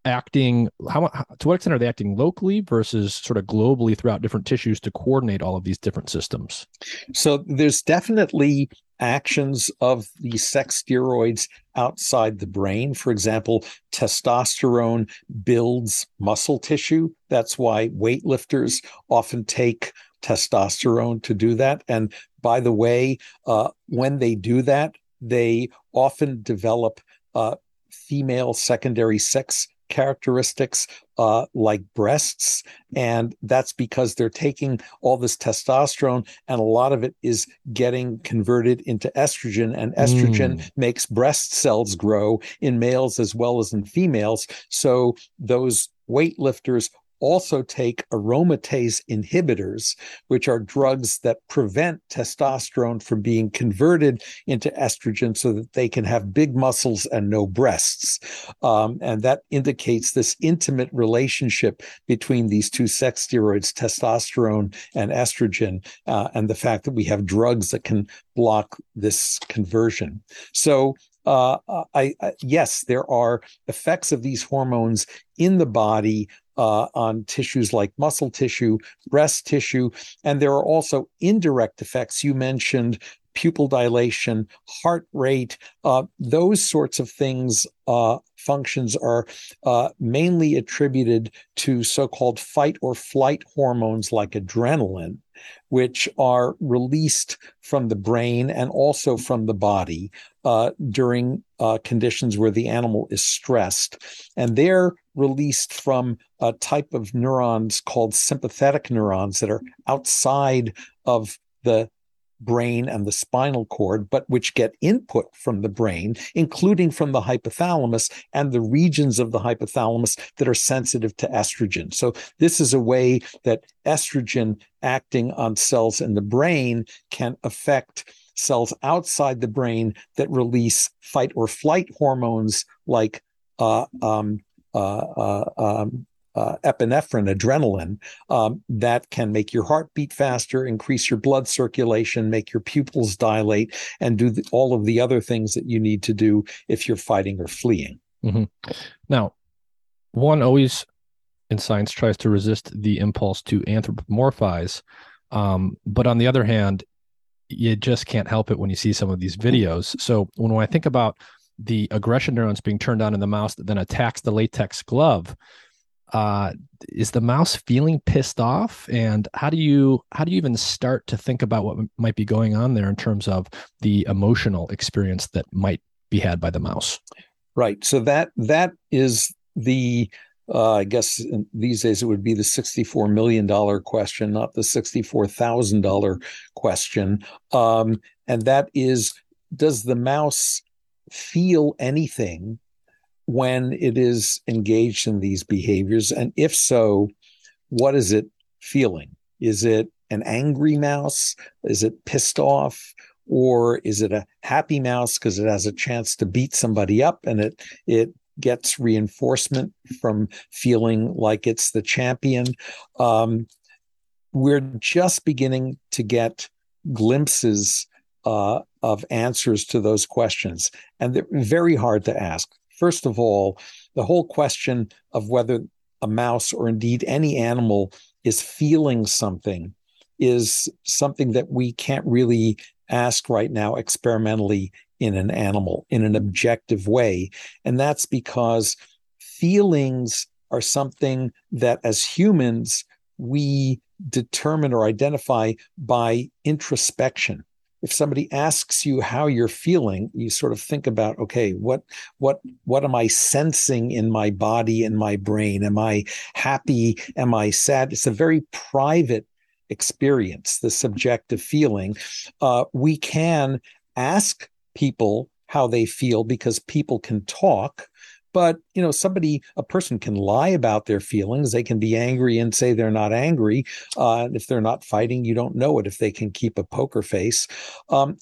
acting, to what extent are they acting locally versus sort of globally throughout different tissues to coordinate all of these different systems? So there's definitely actions of the sex steroids outside the brain. For example, testosterone builds muscle tissue. That's why weightlifters often take testosterone to do that. And by the way, when they do that, they often develop female secondary sex characteristics like breasts, and that's because they're taking all this testosterone and a lot of it is getting converted into estrogen, and estrogen makes breast cells grow in males as well as in females. So those weightlifters also take aromatase inhibitors, which are drugs that prevent testosterone from being converted into estrogen so that they can have big muscles and no breasts. And that indicates this intimate relationship between these two sex steroids, testosterone and estrogen, and the fact that we have drugs that can block this conversion. So yes, there are effects of these hormones in the body on tissues like muscle tissue, breast tissue, and there are also indirect effects. You mentioned pupil dilation, heart rate, those sorts of things, functions are mainly attributed to so-called fight or flight hormones like adrenaline, which are released from the brain and also from the body during conditions where the animal is stressed. And they're released from a type of neurons called sympathetic neurons that are outside of the brain and the spinal cord, but which get input from the brain, including from the hypothalamus and the regions of the hypothalamus that are sensitive to estrogen. So this is a way that estrogen acting on cells in the brain can affect cells outside the brain that release fight or flight hormones like epinephrine, adrenaline, that can make your heart beat faster, increase your blood circulation, make your pupils dilate, and do all of the other things that you need to do if you're fighting or fleeing. Mm-hmm. Now, one always in science tries to resist the impulse to anthropomorphize. But on the other hand, you just can't help it when you see some of these videos. So when I think about the aggression neurons being turned on in the mouse that then attacks the latex glove, is the mouse feeling pissed off? And how do you even start to think about what might be going on there in terms of the emotional experience that might be had by the mouse? Right. So that is the, I guess these days it would be the $64 million question, not the $64,000 question. And that is, does the mouse feel anything when it is engaged in these behaviors? And if so, what is it feeling? Is it an angry mouse? Is it pissed off? Or is it a happy mouse because it has a chance to beat somebody up and it gets reinforcement from feeling like it's the champion? We're just beginning to get glimpses of answers to those questions. And they're very hard to ask. First of all, the whole question of whether a mouse or indeed any animal is feeling something is something that we can't really ask right now experimentally in an animal in an objective way. And that's because feelings are something that as humans, we determine or identify by introspection. If somebody asks you how you're feeling, you sort of think about, okay, what am I sensing in my body, in my brain? Am I happy? Am I sad? It's a very private experience, the subjective feeling. We can ask people how they feel because people can talk. But, a person can lie about their feelings. They can be angry and say they're not angry. If they're not fighting, you don't know it if they can keep a poker face.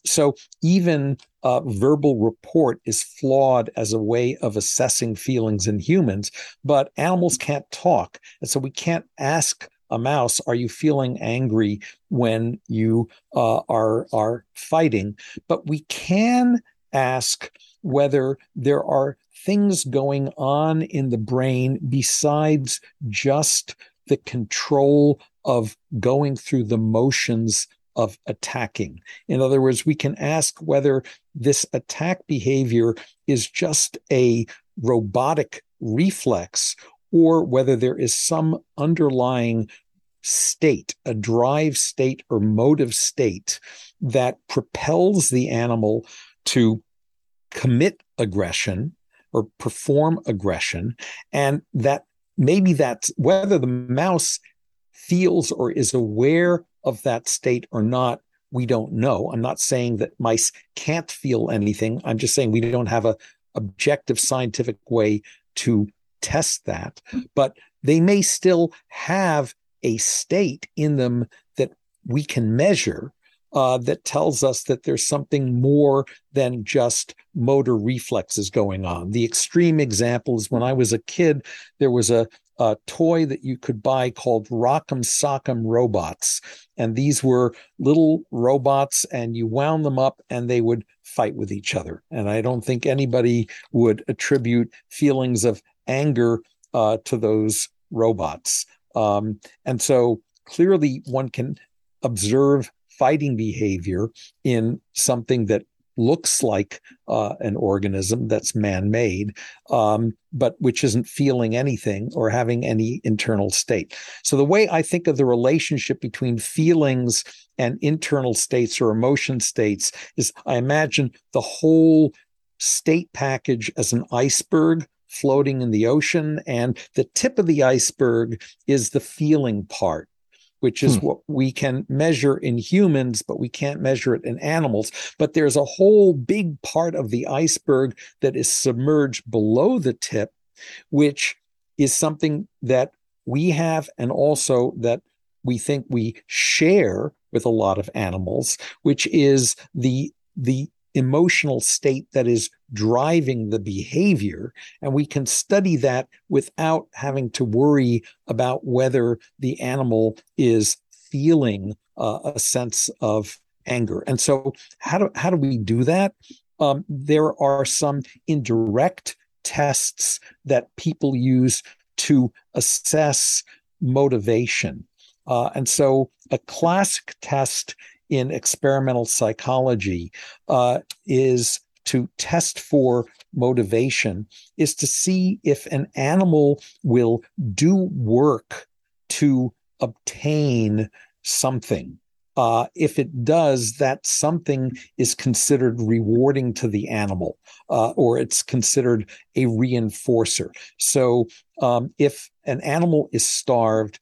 So even verbal report is flawed as a way of assessing feelings in humans, but animals can't talk. And so we can't ask a mouse, are you feeling angry when you are fighting? But we can ask whether there are things going on in the brain besides just the control of going through the motions of attacking. In other words, we can ask whether this attack behavior is just a robotic reflex or whether there is some underlying state, a drive state or motive state that propels the animal to commit aggression or perform aggression, and that maybe that's whether the mouse feels or is aware of that state or not, we don't know. I'm not saying that mice can't feel anything. I'm just saying we don't have an objective scientific way to test that, but they may still have a state in them that we can measure that tells us that there's something more than just motor reflexes going on. The extreme example is when I was a kid, there was a toy that you could buy called Rock'em Sock'em Robots. And these were little robots and you wound them up and they would fight with each other. And I don't think anybody would attribute feelings of anger to those robots. And so clearly one can observe fighting behavior in something that looks like an organism that's man-made, but which isn't feeling anything or having any internal state. So the way I think of the relationship between feelings and internal states or emotion states is I imagine the whole state package as an iceberg floating in the ocean, and the tip of the iceberg is the feeling part, which is what we can measure in humans, but we can't measure it in animals. But there's a whole big part of the iceberg that is submerged below the tip, which is something that we have and also that we think we share with a lot of animals, which is the emotional state that is driving the behavior. And we can study that without having to worry about whether the animal is feeling a sense of anger. And so how do we do that? There are some indirect tests that people use to assess motivation. And so a classic test in experimental psychology is to test for motivation, is to see if an animal will do work to obtain something. If it does, that something is considered rewarding to the animal, or it's considered a reinforcer. So if an animal is starved,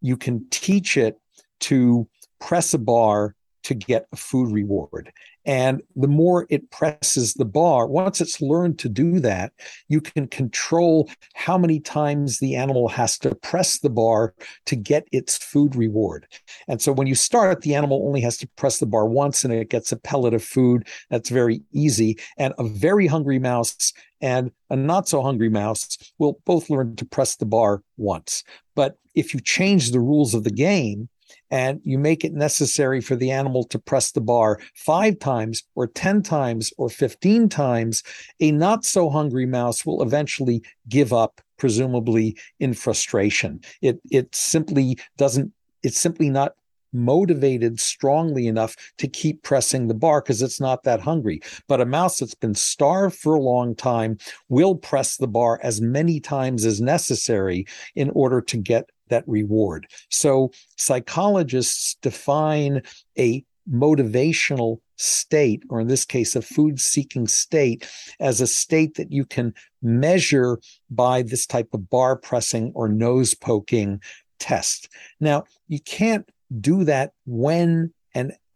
you can teach it to press a bar to get a food reward. And the more it presses the bar, once it's learned to do that, you can control how many times the animal has to press the bar to get its food reward. And so when you start, the animal only has to press the bar once and it gets a pellet of food. That's very easy. And a very hungry mouse and a not so hungry mouse will both learn to press the bar once. But if you change the rules of the game, and you make it necessary for the animal to press the bar 5 times or 10 times or 15 times, a not so hungry mouse will eventually give up, presumably in frustration. It's simply not motivated strongly enough to keep pressing the bar because it's not that hungry. But a mouse that's been starved for a long time will press the bar as many times as necessary in order to get that reward. So psychologists define a motivational state, or in this case, a food-seeking state, as a state that you can measure by this type of bar pressing or nose poking test. Now, you can't do that when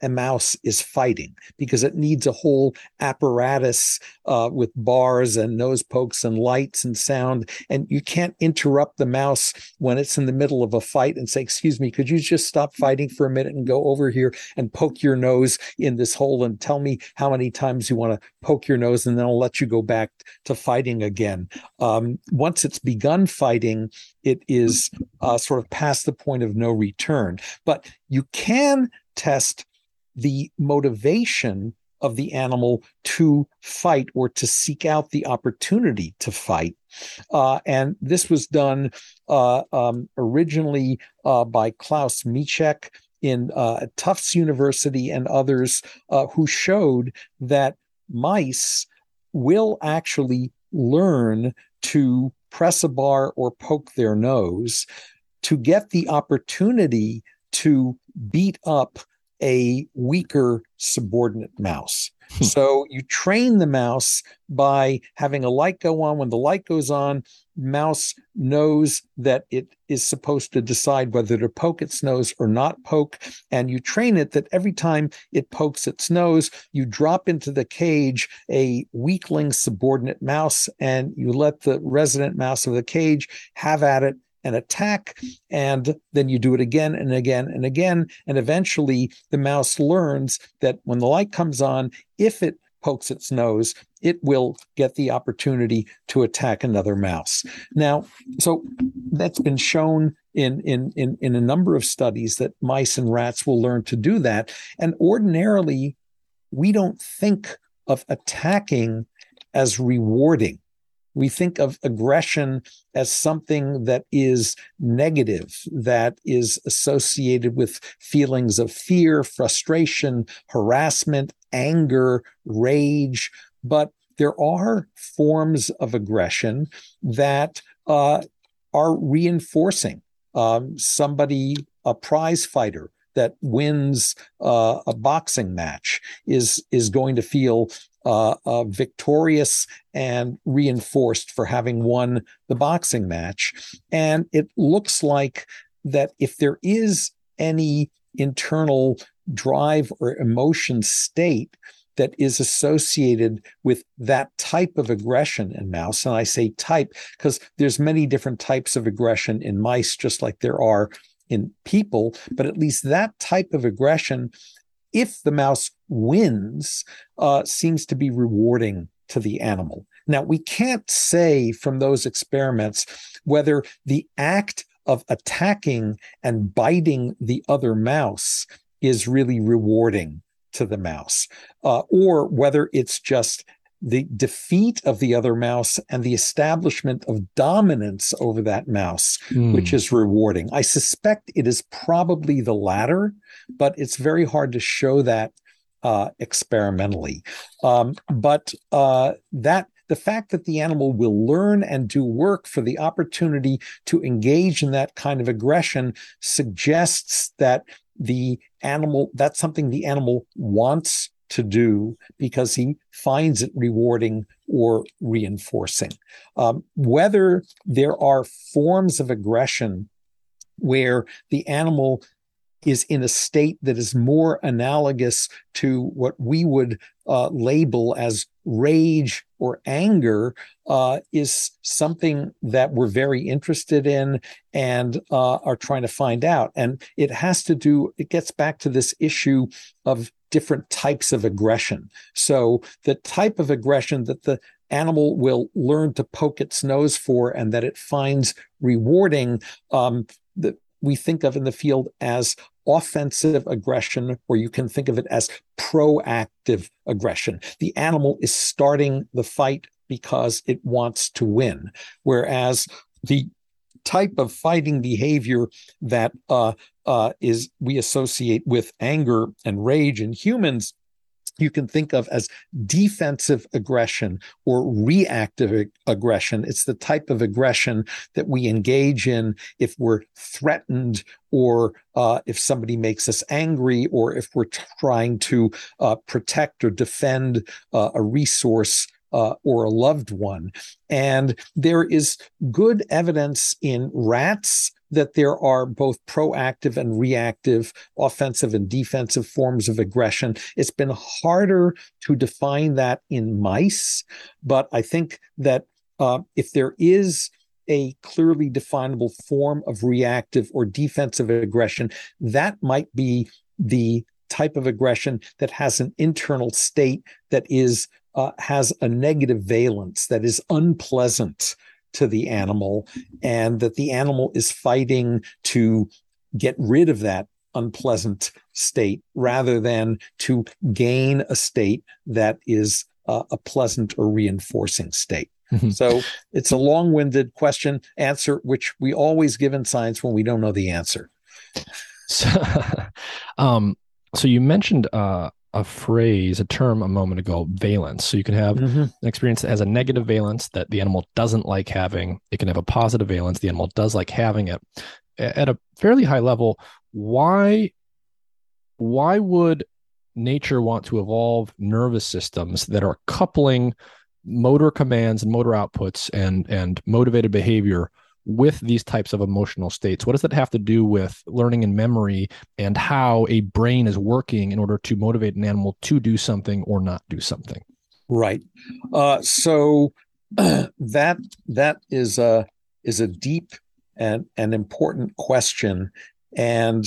a mouse is fighting, because it needs a whole apparatus with bars and nose pokes and lights and sound. And you can't interrupt the mouse when it's in the middle of a fight and say, excuse me, could you just stop fighting for a minute and go over here and poke your nose in this hole and tell me how many times you want to poke your nose, and then I'll let you go back to fighting again. Once it's begun fighting, it is sort of past the point of no return. But you can test the motivation of the animal to fight or to seek out the opportunity to fight. And this was done originally by Klaus Miczek in Tufts University and others, who showed that mice will actually learn to press a bar or poke their nose to get the opportunity to beat up a weaker subordinate mouse. So you train the mouse by having a light go on. When the light goes on, mouse knows that it is supposed to decide whether to poke its nose or not poke. And you train it that every time it pokes its nose, you drop into the cage a weakling subordinate mouse, and you let the resident mouse of the cage have at it and attack, and then you do it again and again and again. And eventually the mouse learns that when the light comes on, if it pokes its nose, it will get the opportunity to attack another mouse. Now, so that's been shown in a number of studies that mice and rats will learn to do that. And ordinarily, we don't think of attacking as rewarding. We think of aggression as something that is negative, that is associated with feelings of fear, frustration, harassment, anger, rage. But there are forms of aggression that are reinforcing. A prize fighter that wins a boxing match is going to feel victorious and reinforced for having won the boxing match. And it looks like that if there is any internal drive or emotion state that is associated with that type of aggression in mouse, and I say type because there's many different types of aggression in mice, just like there are in people, but at least that type of aggression, if the mouse wins, seems to be rewarding to the animal. Now, we can't say from those experiments whether the act of attacking and biting the other mouse is really rewarding to the mouse, or whether it's just the defeat of the other mouse and the establishment of dominance over that mouse, which is rewarding. I suspect it is probably the latter, but it's very hard to show that experimentally. But the fact that the animal will learn and do work for the opportunity to engage in that kind of aggression suggests that the animal, that's something the animal wants to do because he finds it rewarding or reinforcing. Whether there are forms of aggression where the animal is in a state that is more analogous to what we would label as rage or anger is something that we're very interested in and are trying to find out. And it gets back to this issue of different types of aggression. So the type of aggression that the animal will learn to poke its nose for and that it finds rewarding, that we think of in the field as offensive aggression, or you can think of it as proactive aggression. The animal is starting the fight because it wants to win, whereas the type of fighting behavior that is we associate with anger and rage in humans, you can think of as defensive aggression or reactive aggression. It's the type of aggression that we engage in if we're threatened or if somebody makes us angry or if we're trying to protect or defend a resource or a loved one. And there is good evidence in rats that there are both proactive and reactive, offensive and defensive forms of aggression. It's been harder to define that in mice, but I think that if there is a clearly definable form of reactive or defensive aggression, that might be the type of aggression that has an internal state that is has a negative valence, that is unpleasant to the animal, and that the animal is fighting to get rid of that unpleasant state rather than to gain a state that is a pleasant or reinforcing state. Mm-hmm. So it's a long-winded question, answer, which we always give in science when we don't know the answer. So, so you mentioned a term a moment ago, valence. So you can have an experience that has a negative valence that the animal doesn't like having. It can have a positive valence. The animal does like having it. At a fairly high level, why would nature want to evolve nervous systems that are coupling motor commands and motor outputs and motivated behavior with these types of emotional states? What does that have to do with learning and memory and how a brain is working in order to motivate an animal to do something or not do something? Right. So that is a deep and an important question. And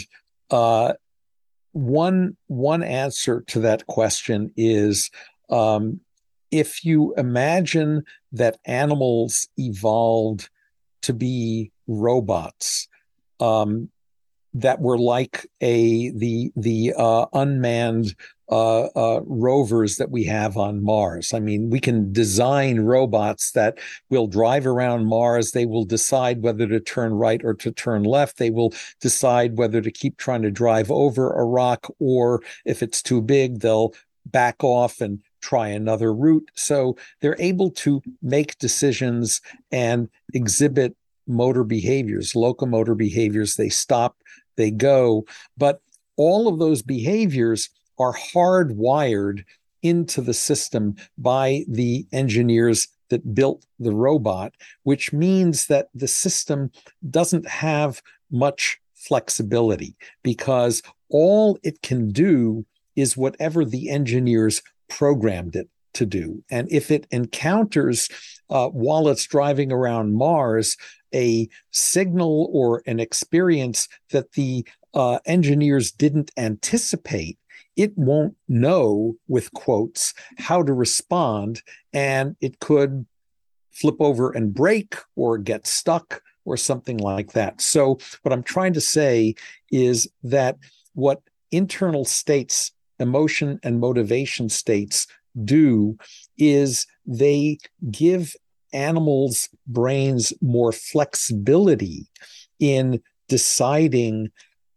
one answer to that question is if you imagine that animals evolved to be robots, that were like the unmanned rovers that we have on Mars. I mean, we can design robots that will drive around Mars. They will decide whether to turn right or to turn left. They will decide whether to keep trying to drive over a rock, or if it's too big, they'll back off and try another route. So they're able to make decisions and exhibit motor behaviors, locomotor behaviors. They stop, they go. But all of those behaviors are hardwired into the system by the engineers that built the robot, which means that the system doesn't have much flexibility because all it can do is whatever the engineers programmed it to do. And if it encounters, while it's driving around Mars, a signal or an experience that the engineers didn't anticipate, it won't know, with quotes, how to respond, and it could flip over and break or get stuck or something like that. So what I'm trying to say is that what internal states, emotion and motivation states, do is they give animals' brains more flexibility in deciding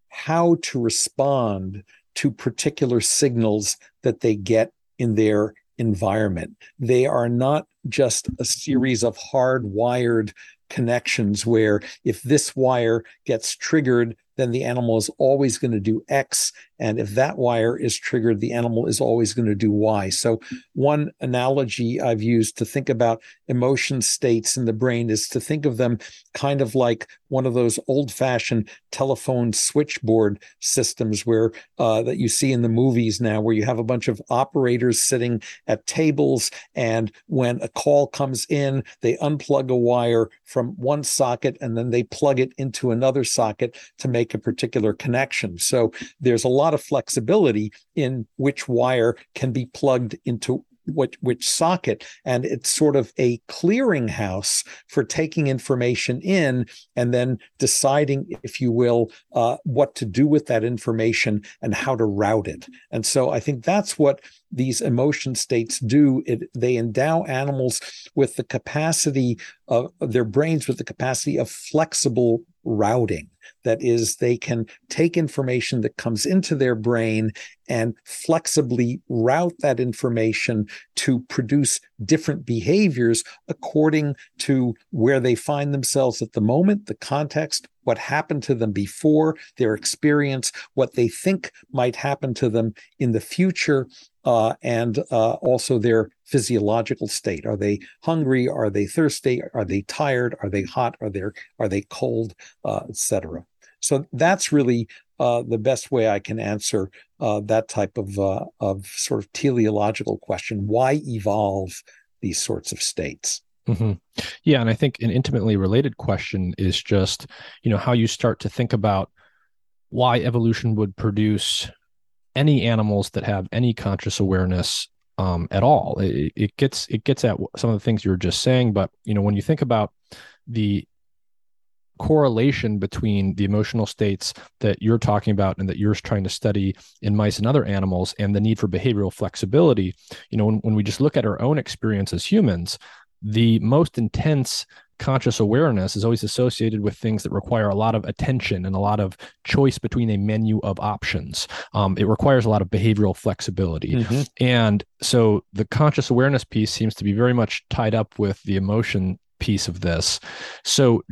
how to respond to particular signals that they get in their environment. They are not just a series of hardwired connections where if this wire gets triggered, then the animal is always going to do X. And if that wire is triggered, the animal is always going to do Y. So one analogy I've used to think about emotion states in the brain is to think of them kind of like one of those old-fashioned telephone switchboard systems where that you see in the movies now, where you have a bunch of operators sitting at tables, and when a call comes in, they unplug a wire from one socket and then they plug it into another socket to make a particular connection. So there's a lot of flexibility in which wire can be plugged into which socket, and it's sort of a clearinghouse for taking information in and then deciding, if you will, what to do with that information and how to route it. And so I think that's what these emotion states do. They endow animals with the capacity of their brains with the capacity of flexible routing. That is, they can take information that comes into their brain and flexibly route that information to produce different behaviors according to where they find themselves at the moment, the context, what happened to them before, their experience, what they think might happen to them in the future, and also their physiological state. Are they hungry? Are they thirsty? Are they tired? Are they hot? Are they cold? Etc. So that's really the best way I can answer that type of sort of teleological question. Why evolve these sorts of states? Mm-hmm. Yeah, and I think an intimately related question is just, you know, how you start to think about why evolution would produce any animals that have any conscious awareness at all. It gets at some of the things you were just saying, but you know, when you think about the correlation between the emotional states that you're talking about and that you're trying to study in mice and other animals and the need for behavioral flexibility, you know, when we just look at our own experience as humans, the most intense conscious awareness is always associated with things that require a lot of attention and a lot of choice between a menu of options. It requires a lot of behavioral flexibility. Mm-hmm. And so the conscious awareness piece seems to be very much tied up with the emotion piece of this. So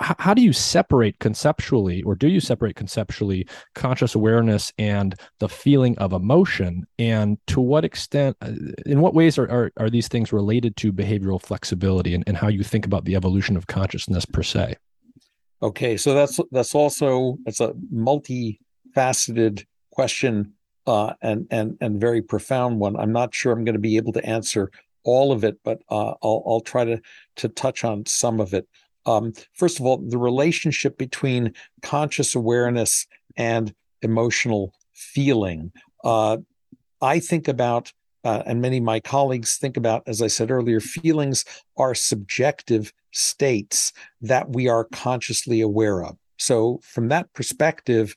how do you separate conceptually, or do you separate conceptually conscious awareness and the feeling of emotion? And to what extent, in what ways are these things related to behavioral flexibility and how you think about the evolution of consciousness per se? Okay. So that's a multifaceted question, and very profound one. I'm not sure I'm going to be able to answer all of it, but I'll try to touch on some of it. First of all, the relationship between conscious awareness and emotional feeling. I think about, and many of my colleagues think about, as I said earlier, feelings are subjective states that we are consciously aware of. So from that perspective,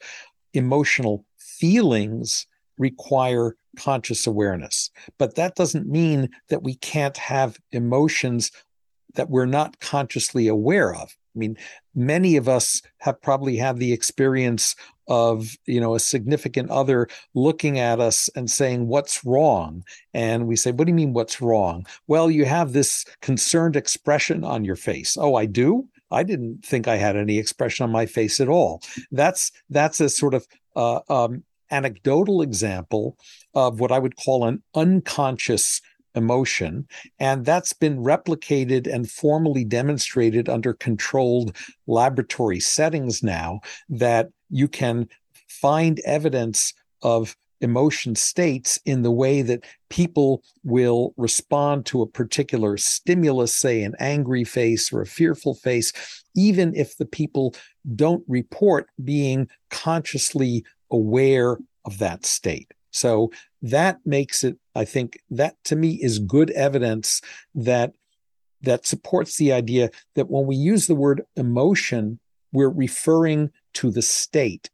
emotional feelings require conscious awareness. But that doesn't mean that we can't have emotions that we're not consciously aware of. I mean, many of us have probably had the experience of, a significant other looking at us and saying, "What's wrong?" And we say, "What do you mean, what's wrong?" "Well, you have this concerned expression on your face." "Oh, I do? I didn't think I had any expression on my face at all." That's a sort of anecdotal example of what I would call an unconscious emotion, and that's been replicated and formally demonstrated under controlled laboratory settings now, that you can find evidence of emotion states in the way that people will respond to a particular stimulus, say an angry face or a fearful face, even if the people don't report being consciously aware of that state. So that makes it, I think, that to me is good evidence that supports the idea that when we use the word emotion, we're referring to the state.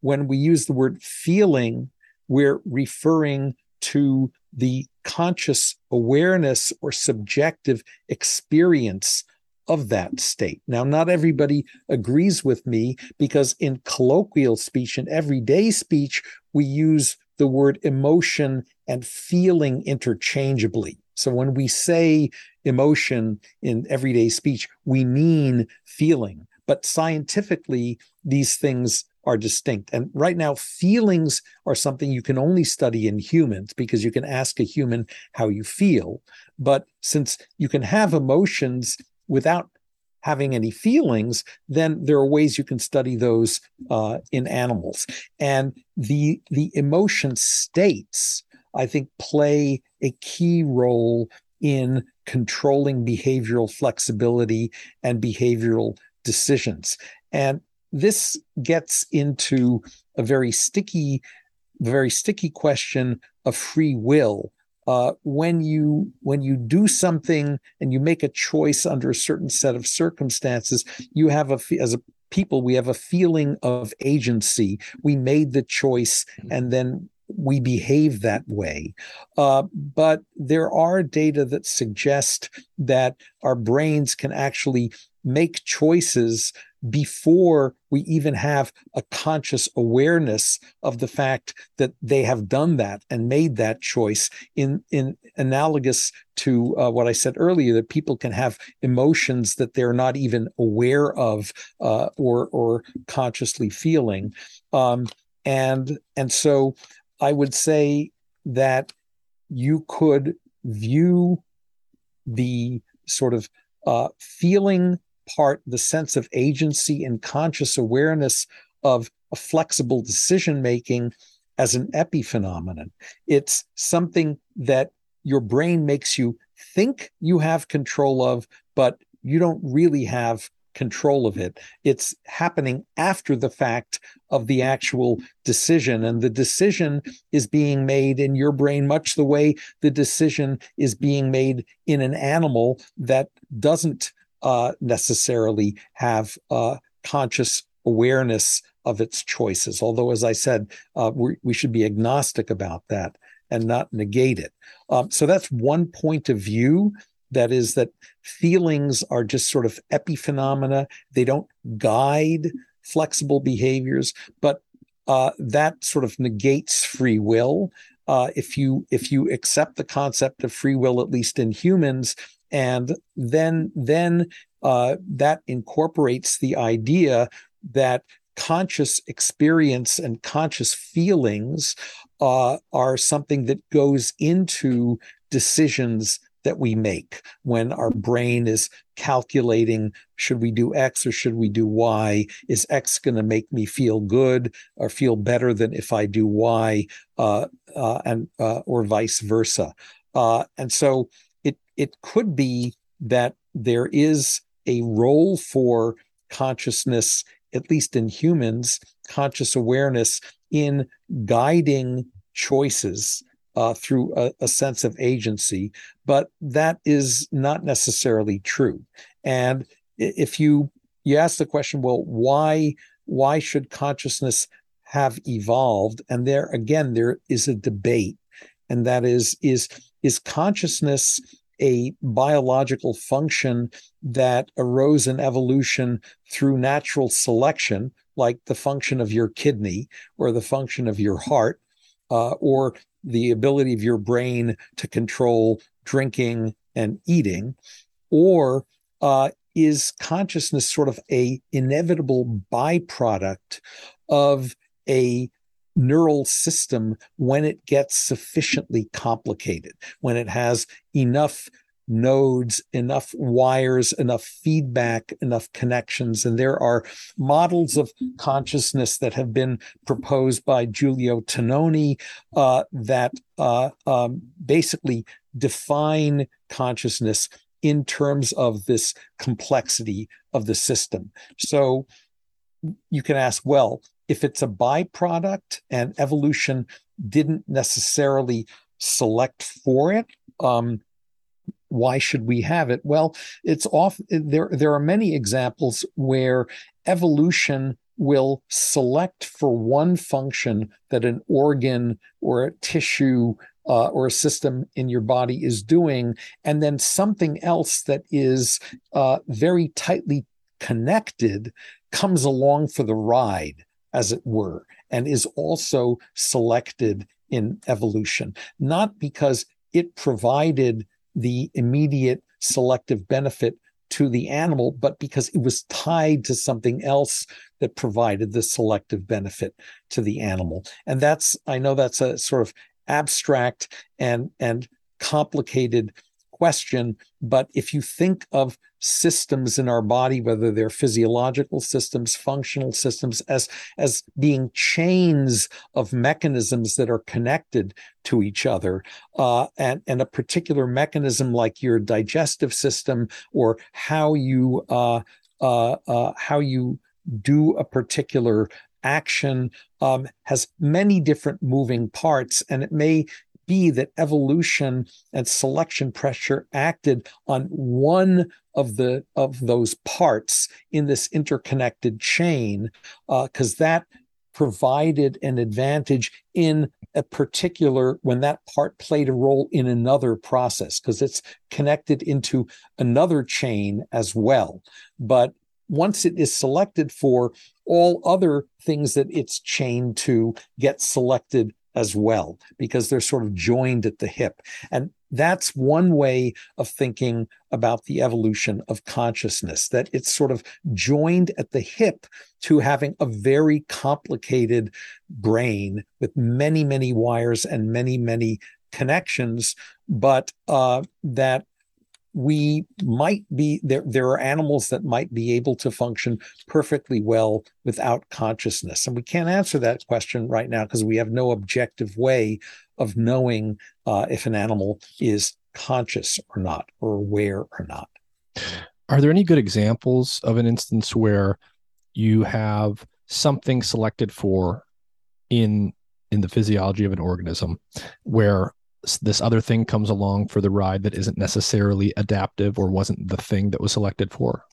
When we use the word feeling, we're referring to the conscious awareness or subjective experience of that state. Now, not everybody agrees with me, because in colloquial speech and everyday speech, we use the word emotion and feeling interchangeably. So when we say emotion in everyday speech, we mean feeling. But scientifically, these things are distinct. And right now, feelings are something you can only study in humans, because you can ask a human how you feel. But since you can have emotions without having any feelings, then there are ways you can study those in animals. And the emotion states, I think, play a key role in controlling behavioral flexibility and behavioral decisions. And this gets into a very sticky question of free will. When you do something and you make a choice under a certain set of circumstances, you have as a people, we have a feeling of agency. We made the choice and then we behave that way. But there are data that suggest that our brains can actually make choices before we even have a conscious awareness of the fact that they have done that and made that choice, in analogous to what I said earlier, that people can have emotions that they're not even aware of or consciously feeling. And so I would say that you could view the sort of feeling part, the sense of agency and conscious awareness of a flexible decision-making, as an epiphenomenon. It's something that your brain makes you think you have control of, but you don't really have control of it. It's happening after the fact of the actual decision. And the decision is being made in your brain much the way the decision is being made in an animal that doesn't necessarily have conscious awareness of its choices. Although, as I said, we should be agnostic about that and not negate it. So that's one point of view. That is that feelings are just sort of epiphenomena. They don't guide flexible behaviors, but that sort of negates free will. If you accept the concept of free will, at least in humans, and then that incorporates the idea that conscious experience and conscious feelings are something that goes into decisions that we make when our brain is calculating, should we do X or should we do Y? Is X going to make me feel good or feel better than if I do Y, or vice versa? And so it could be that there is a role for consciousness, at least in humans, conscious awareness, in guiding choices through a sense of agency, but that is not necessarily true. And if you you ask the question, well, why should consciousness have evolved? And there, again, there is a debate. And that is consciousness a biological function that arose in evolution through natural selection, like the function of your kidney or the function of your heart, or the ability of your brain to control drinking and eating? Or is consciousness sort of a inevitable byproduct of a neural system when it gets sufficiently complicated, when it has enough nodes, enough wires, enough feedback, enough connections? And there are models of consciousness that have been proposed by Giulio Tononi that basically define consciousness in terms of this complexity of the system. So you can ask, well, if it's a byproduct and evolution didn't necessarily select for it, why should we have it? Well, it's often there are many examples where evolution will select for one function that an organ or a tissue or a system in your body is doing, and then something else that is very tightly connected comes along for the ride, as it were, and is also selected in evolution, not because it provided the immediate selective benefit to the animal, but because it was tied to something else that provided the selective benefit to the animal. And that's, I know that's a sort of abstract and complicated question, but if you think of systems in our body, whether they're physiological systems, functional systems, as being chains of mechanisms that are connected to each other, and a particular mechanism like your digestive system, or how you do a particular action, has many different moving parts, and it may be that evolution and selection pressure acted on one of those parts in this interconnected chain, because that provided an advantage in a particular, when that part played a role in another process, because it's connected into another chain as well. But once it is selected for, all other things that it's chained to get selected as well, because they're sort of joined at the hip. And that's one way of thinking about the evolution of consciousness, that it's sort of joined at the hip to having a very complicated brain with many, many wires and many, many connections, but that we might be, there are animals that might be able to function perfectly well without consciousness. And we can't answer that question right now because we have no objective way of knowing if an animal is conscious or not, or aware or not. Are there any good examples of an instance where you have something selected for in the physiology of an organism where this other thing comes along for the ride that isn't necessarily adaptive or wasn't the thing that was selected for?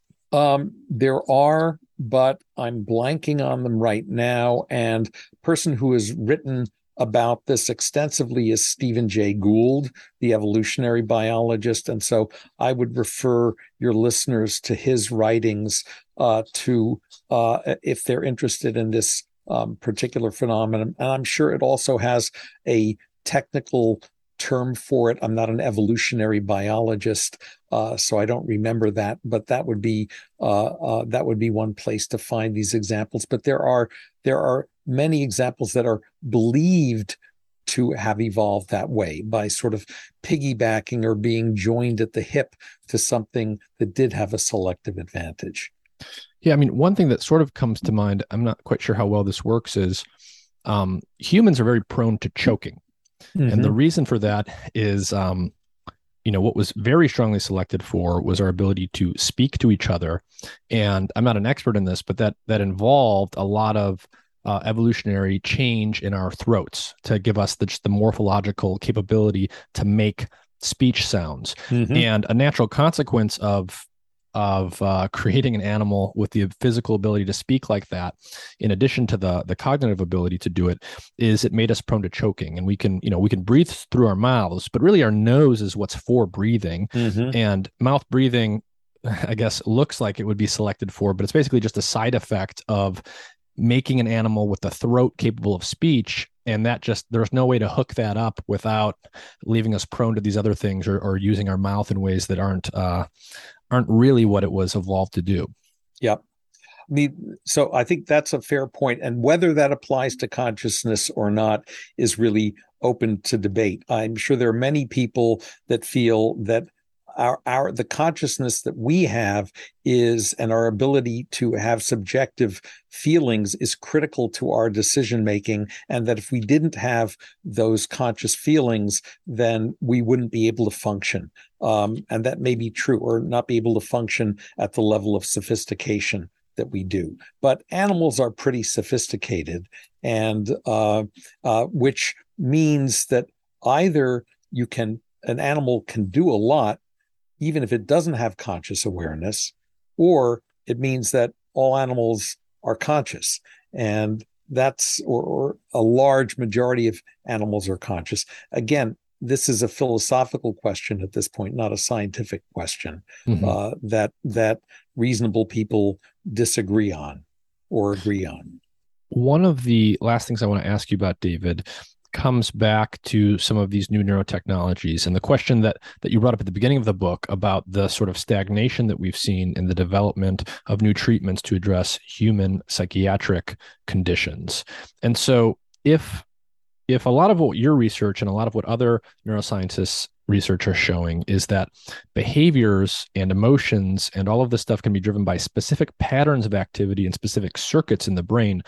There are, but I'm blanking on them right now. And the person who has written about this extensively is Stephen Jay Gould, the evolutionary biologist. And so I would refer your listeners to his writings if they're interested in this particular phenomenon. And I'm sure it also has a technical term for it. I'm not an evolutionary biologist, so I don't remember that, but that would be one place to find these examples. But there are many examples that are believed to have evolved that way, by sort of piggybacking or being joined at the hip to something that did have a selective advantage. Yeah, I mean, one thing that sort of comes to mind, I'm not quite sure how well this works, is humans are very prone to choking. Mm-hmm. And the reason for that is, what was very strongly selected for was our ability to speak to each other. And I'm not an expert in this, but that involved a lot of evolutionary change in our throats to give us the morphological capability to make speech sounds. Mm-hmm. And a natural consequence of of creating an animal with the physical ability to speak like that, in addition to the cognitive ability to do it, is it made us prone to choking. And we can, you know, we can breathe through our mouths, but really our nose is what's for breathing. Mm-hmm. And mouth breathing, I guess, looks like it would be selected for, but it's basically just a side effect of making an animal with the throat capable of speech. And that just, there's no way to hook that up without leaving us prone to these other things, or using our mouth in ways that aren't really what it was evolved to do. Yep. I mean, so I think that's a fair point. And whether that applies to consciousness or not is really open to debate. I'm sure there are many people that feel that the consciousness that we have is, and our ability to have subjective feelings is critical to our decision making, and that if we didn't have those conscious feelings, then we wouldn't be able to function. And that may be true, or not be able to function at the level of sophistication that we do. But animals are pretty sophisticated, and which means that either an animal can do a lot, even if it doesn't have conscious awareness, or it means that all animals are conscious, and that's, or a large majority of animals are conscious. Again, this is a philosophical question at this point, not a scientific question, mm-hmm. that reasonable people disagree on or agree on. One of the last things I want to ask you about, David, comes back to some of these new neurotechnologies and the question that you brought up at the beginning of the book about the sort of stagnation that we've seen in the development of new treatments to address human psychiatric conditions. And so if a lot of what your research and a lot of what other neuroscientists research are showing is that behaviors and emotions and all of this stuff can be driven by specific patterns of activity and specific circuits in the brain,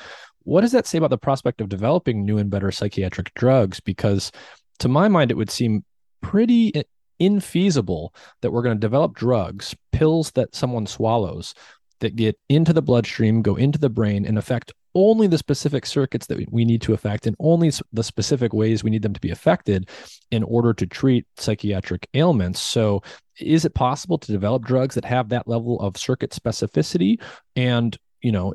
what does that say about the prospect of developing new and better psychiatric drugs? Because to my mind, it would seem pretty infeasible that we're going to develop drugs, pills that someone swallows, that get into the bloodstream, go into the brain, and affect only the specific circuits that we need to affect, and only the specific ways we need them to be affected in order to treat psychiatric ailments. So is it possible to develop drugs that have that level of circuit specificity? And you know,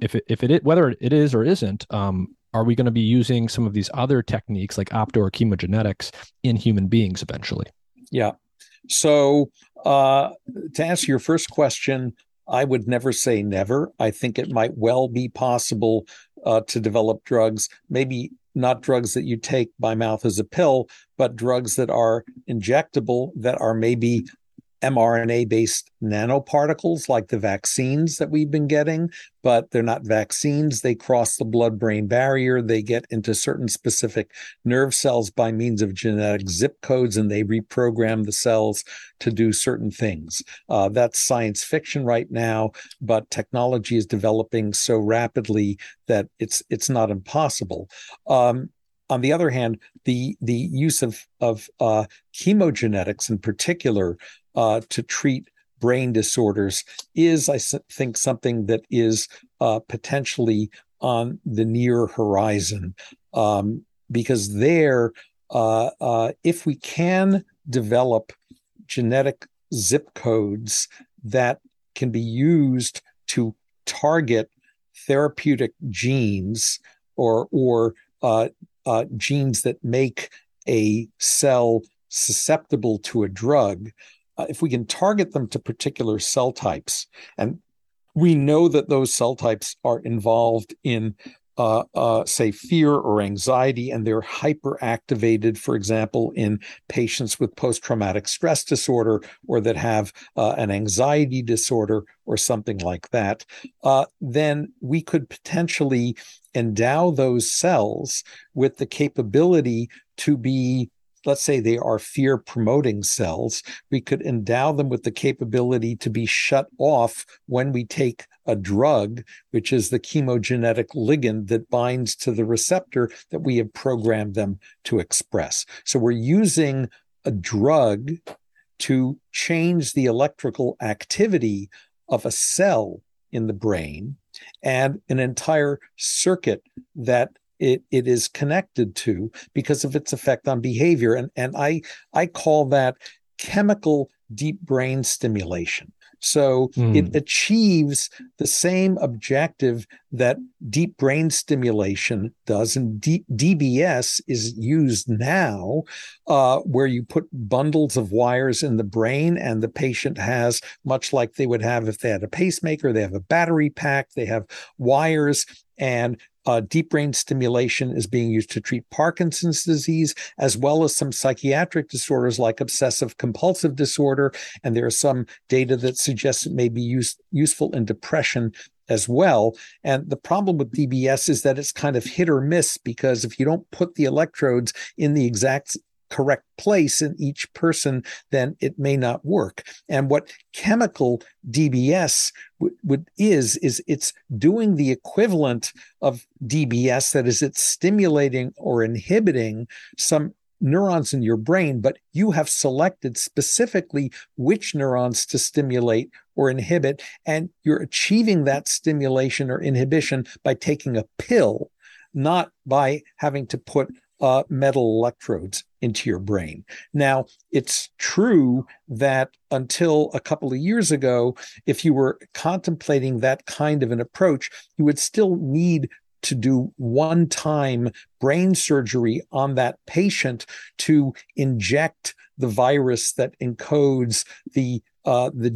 whether it is or isn't, are we going to be using some of these other techniques like opto or chemogenetics in human beings eventually? Yeah. So to answer your first question, I would never say never. I think it might well be possible to develop drugs, maybe not drugs that you take by mouth as a pill, but drugs that are injectable, that are maybe mRNA-based nanoparticles like the vaccines that we've been getting, but they're not vaccines. They cross the blood-brain barrier. They get into certain specific nerve cells by means of genetic zip codes, and they reprogram the cells to do certain things. That's science fiction right now, but technology is developing so rapidly that it's not impossible. On the other hand, the use of chemogenetics in particular to treat brain disorders is, I think, something that is potentially on the near horizon, because if we can develop genetic zip codes that can be used to target therapeutic genes or genes that make a cell susceptible to a drug, if we can target them to particular cell types, and we know that those cell types are involved in, say, fear or anxiety, and they're hyperactivated, for example, in patients with post-traumatic stress disorder or that have an anxiety disorder or something like that, then we could potentially endow those cells with the capability to be, let's say they are fear-promoting cells, we could endow them with the capability to be shut off when we take a drug, which is the chemogenetic ligand that binds to the receptor that we have programmed them to express. So we're using a drug to change the electrical activity of a cell in the brain and an entire circuit that it is connected to because of its effect on behavior. And I call that chemical deep brain stimulation. So it achieves the same objective that deep brain stimulation does. And DBS is used now where you put bundles of wires in the brain and the patient has, much like they would have if they had a pacemaker, they have a battery pack, they have wires, and deep brain stimulation is being used to treat Parkinson's disease, as well as some psychiatric disorders like obsessive compulsive disorder. And there is some data that suggests it may be useful in depression as well. And the problem with DBS is that it's kind of hit or miss, because if you don't put the electrodes in the exact correct place in each person, then it may not work. And what chemical DBS is it's doing the equivalent of DBS, that is, it's stimulating or inhibiting some neurons in your brain, but you have selected specifically which neurons to stimulate or inhibit, and you're achieving that stimulation or inhibition by taking a pill, not by having to put metal electrodes into your brain. Now, it's true that until a couple of years ago, if you were contemplating that kind of an approach, you would still need to do one-time brain surgery on that patient to inject the virus that encodes the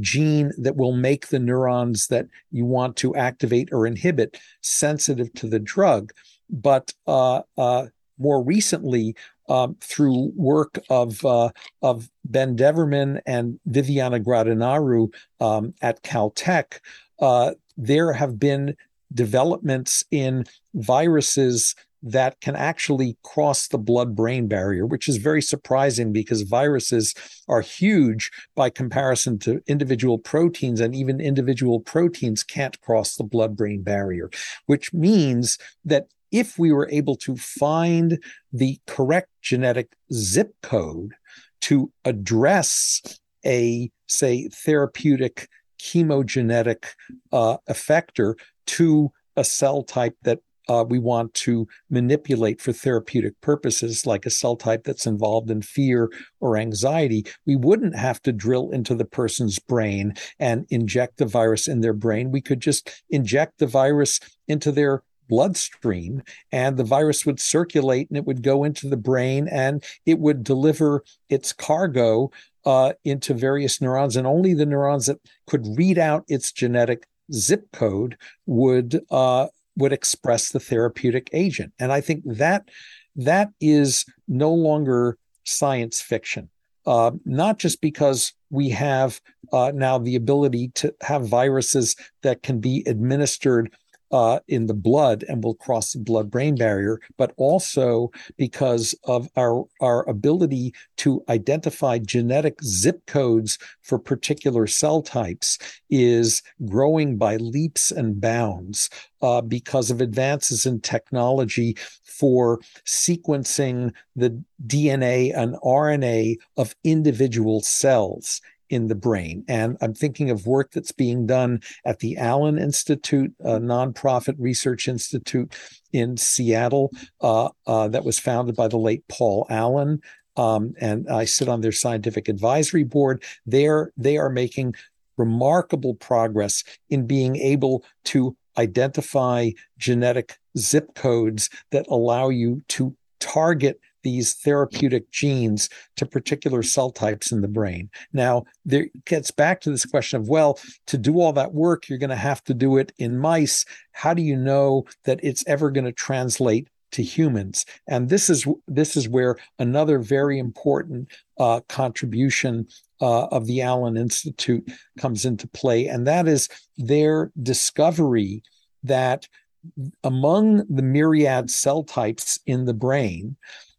gene that will make the neurons that you want to activate or inhibit sensitive to the drug. But more recently, through work of Ben Deverman and Viviana Gradinaru at Caltech, there have been developments in viruses that can actually cross the blood-brain barrier, which is very surprising because viruses are huge by comparison to individual proteins, and even individual proteins can't cross the blood-brain barrier, which means that if we were able to find the correct genetic zip code to address a, say, therapeutic chemogenetic effector to a cell type that we want to manipulate for therapeutic purposes, like a cell type that's involved in fear or anxiety, we wouldn't have to drill into the person's brain and inject the virus in their brain. We could just inject the virus into their bloodstream, and the virus would circulate and it would go into the brain and it would deliver its cargo into various neurons, and only the neurons that could read out its genetic zip code would express the therapeutic agent. And I think that is no longer science fiction, not just because we have now the ability to have viruses that can be administered in the blood and will cross the blood-brain barrier, but also because of our ability to identify genetic zip codes for particular cell types is growing by leaps and bounds because of advances in technology for sequencing the DNA and RNA of individual cells in the brain. And I'm thinking of work that's being done at the Allen Institute, a nonprofit research institute in Seattle that was founded by the late Paul Allen. And I sit on their scientific advisory board. They are making remarkable progress in being able to identify genetic zip codes that allow you to target these therapeutic genes to particular cell types in the brain. Now, there gets back to this question of, well, to do all that work, you're going to have to do it in mice. How do you know that it's ever going to translate to humans? And this is where another very important contribution of the Allen Institute comes into play, and that is their discovery that among the myriad cell types in the brain,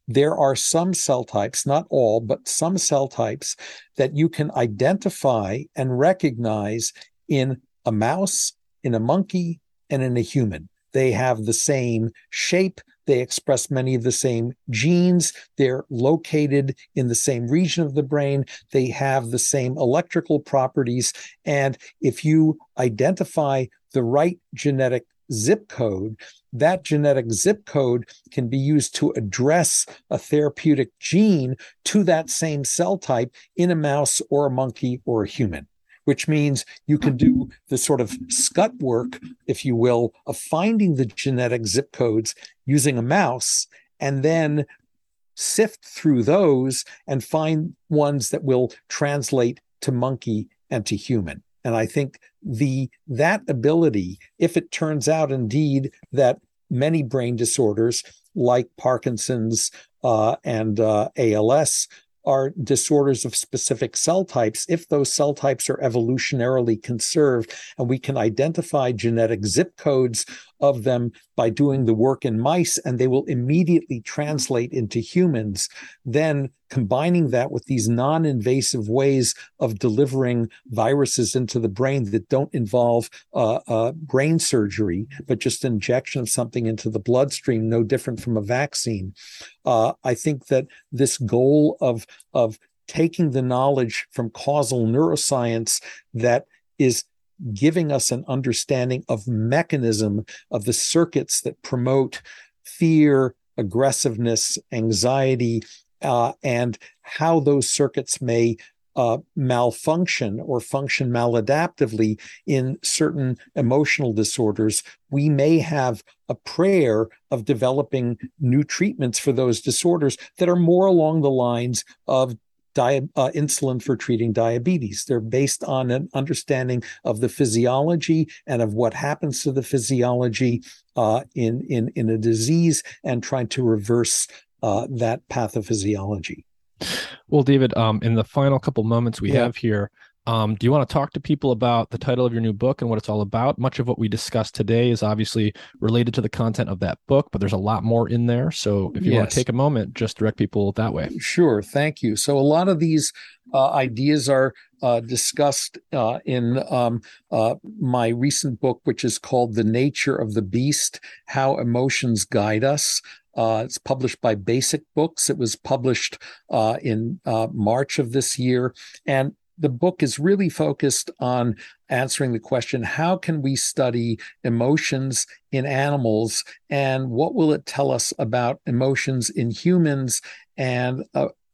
there are some cell types, not all, but some cell types that you can identify and recognize in a mouse, in a monkey, and in a human. They have the same shape. They express many of the same genes. They're located in the same region of the brain. They have the same electrical properties. And if you identify the right genetic zip code, that genetic zip code can be used to address a therapeutic gene to that same cell type in a mouse or a monkey or a human, which means you can do the sort of scut work, if you will, of finding the genetic zip codes using a mouse, and then sift through those and find ones that will translate to monkey and to human. And I think that ability, if it turns out indeed that many brain disorders like Parkinson's and ALS are disorders of specific cell types, if those cell types are evolutionarily conserved and we can identify genetic zip codes of them by doing the work in mice and they will immediately translate into humans, then combining that with these non-invasive ways of delivering viruses into the brain that don't involve brain surgery, but just injection of something into the bloodstream, no different from a vaccine. I think that this goal of taking the knowledge from causal neuroscience that is giving us an understanding of mechanism, of the circuits that promote fear, aggressiveness, anxiety, and how those circuits may malfunction or function maladaptively in certain emotional disorders, we may have a prayer of developing new treatments for those disorders that are more along the lines of insulin for treating diabetes. They're based on an understanding of the physiology and of what happens to the physiology in a disease and trying to reverse that pathophysiology. Well, David, in the final couple moments we have here, do you want to talk to people about the title of your new book and what it's all about? Much of what we discussed today is obviously related to the content of that book, but there's a lot more in there. So if you want to take a moment, just direct people that way. Sure. Thank you. So a lot of these ideas are discussed in my recent book, which is called The Nature of the Beast, How Emotions Guide Us. It's published by Basic Books. It was published in March of this year. And the book is really focused on answering the question, how can we study emotions in animals and what will it tell us about emotions in humans and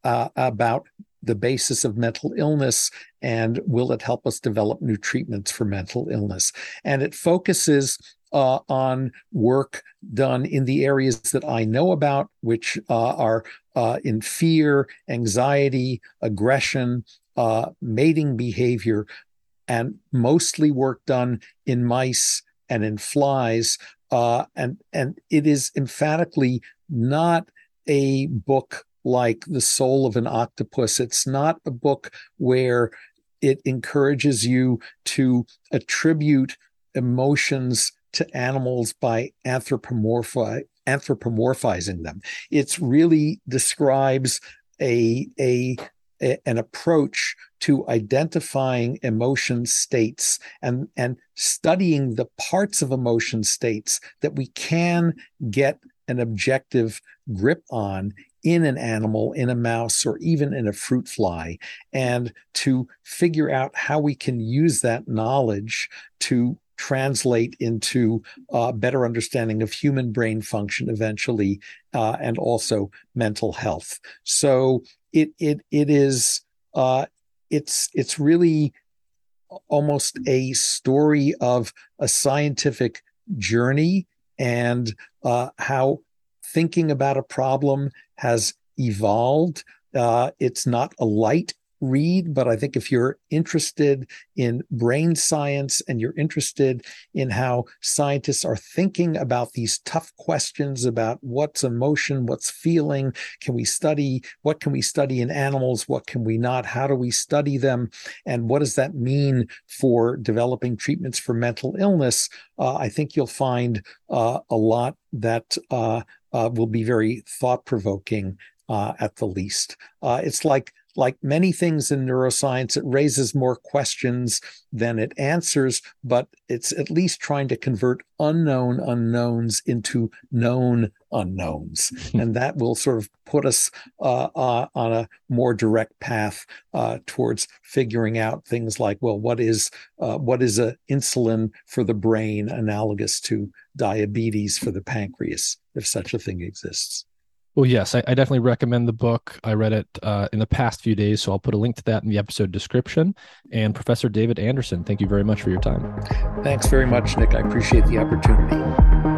about the basis of mental illness, and will it help us develop new treatments for mental illness? And it focuses on work done in the areas that I know about, which are in fear, anxiety, aggression, mating behavior, and mostly work done in mice and in flies. And it is emphatically not a book like The Soul of an Octopus. It's not a book where it encourages you to attribute emotions to animals by anthropomorphizing them. It really describes an approach to identifying emotion states and studying the parts of emotion states that we can get an objective grip on in an animal, in a mouse, or even in a fruit fly, and to figure out how we can use that knowledge to translate into a better understanding of human brain function eventually, and also mental health. So it's really almost a story of a scientific journey and how thinking about a problem has evolved. It's not a light read, but I think if you're interested in brain science and you're interested in how scientists are thinking about these tough questions about what's emotion, what's feeling, what can we study in animals, what can we not, how do we study them, and what does that mean for developing treatments for mental illness, I think you'll find a lot that will be very thought-provoking at the least. It's like many things in neuroscience, it raises more questions than it answers, but it's at least trying to convert unknown unknowns into known unknowns. And that will sort of put us on a more direct path towards figuring out things like, well, what is a insulin for the brain analogous to diabetes for the pancreas, if such a thing exists? Well, yes, I definitely recommend the book. I read it in the past few days, so I'll put a link to that in the episode description. And Professor David Anderson, thank you very much for your time. Thanks very much, Nick. I appreciate the opportunity.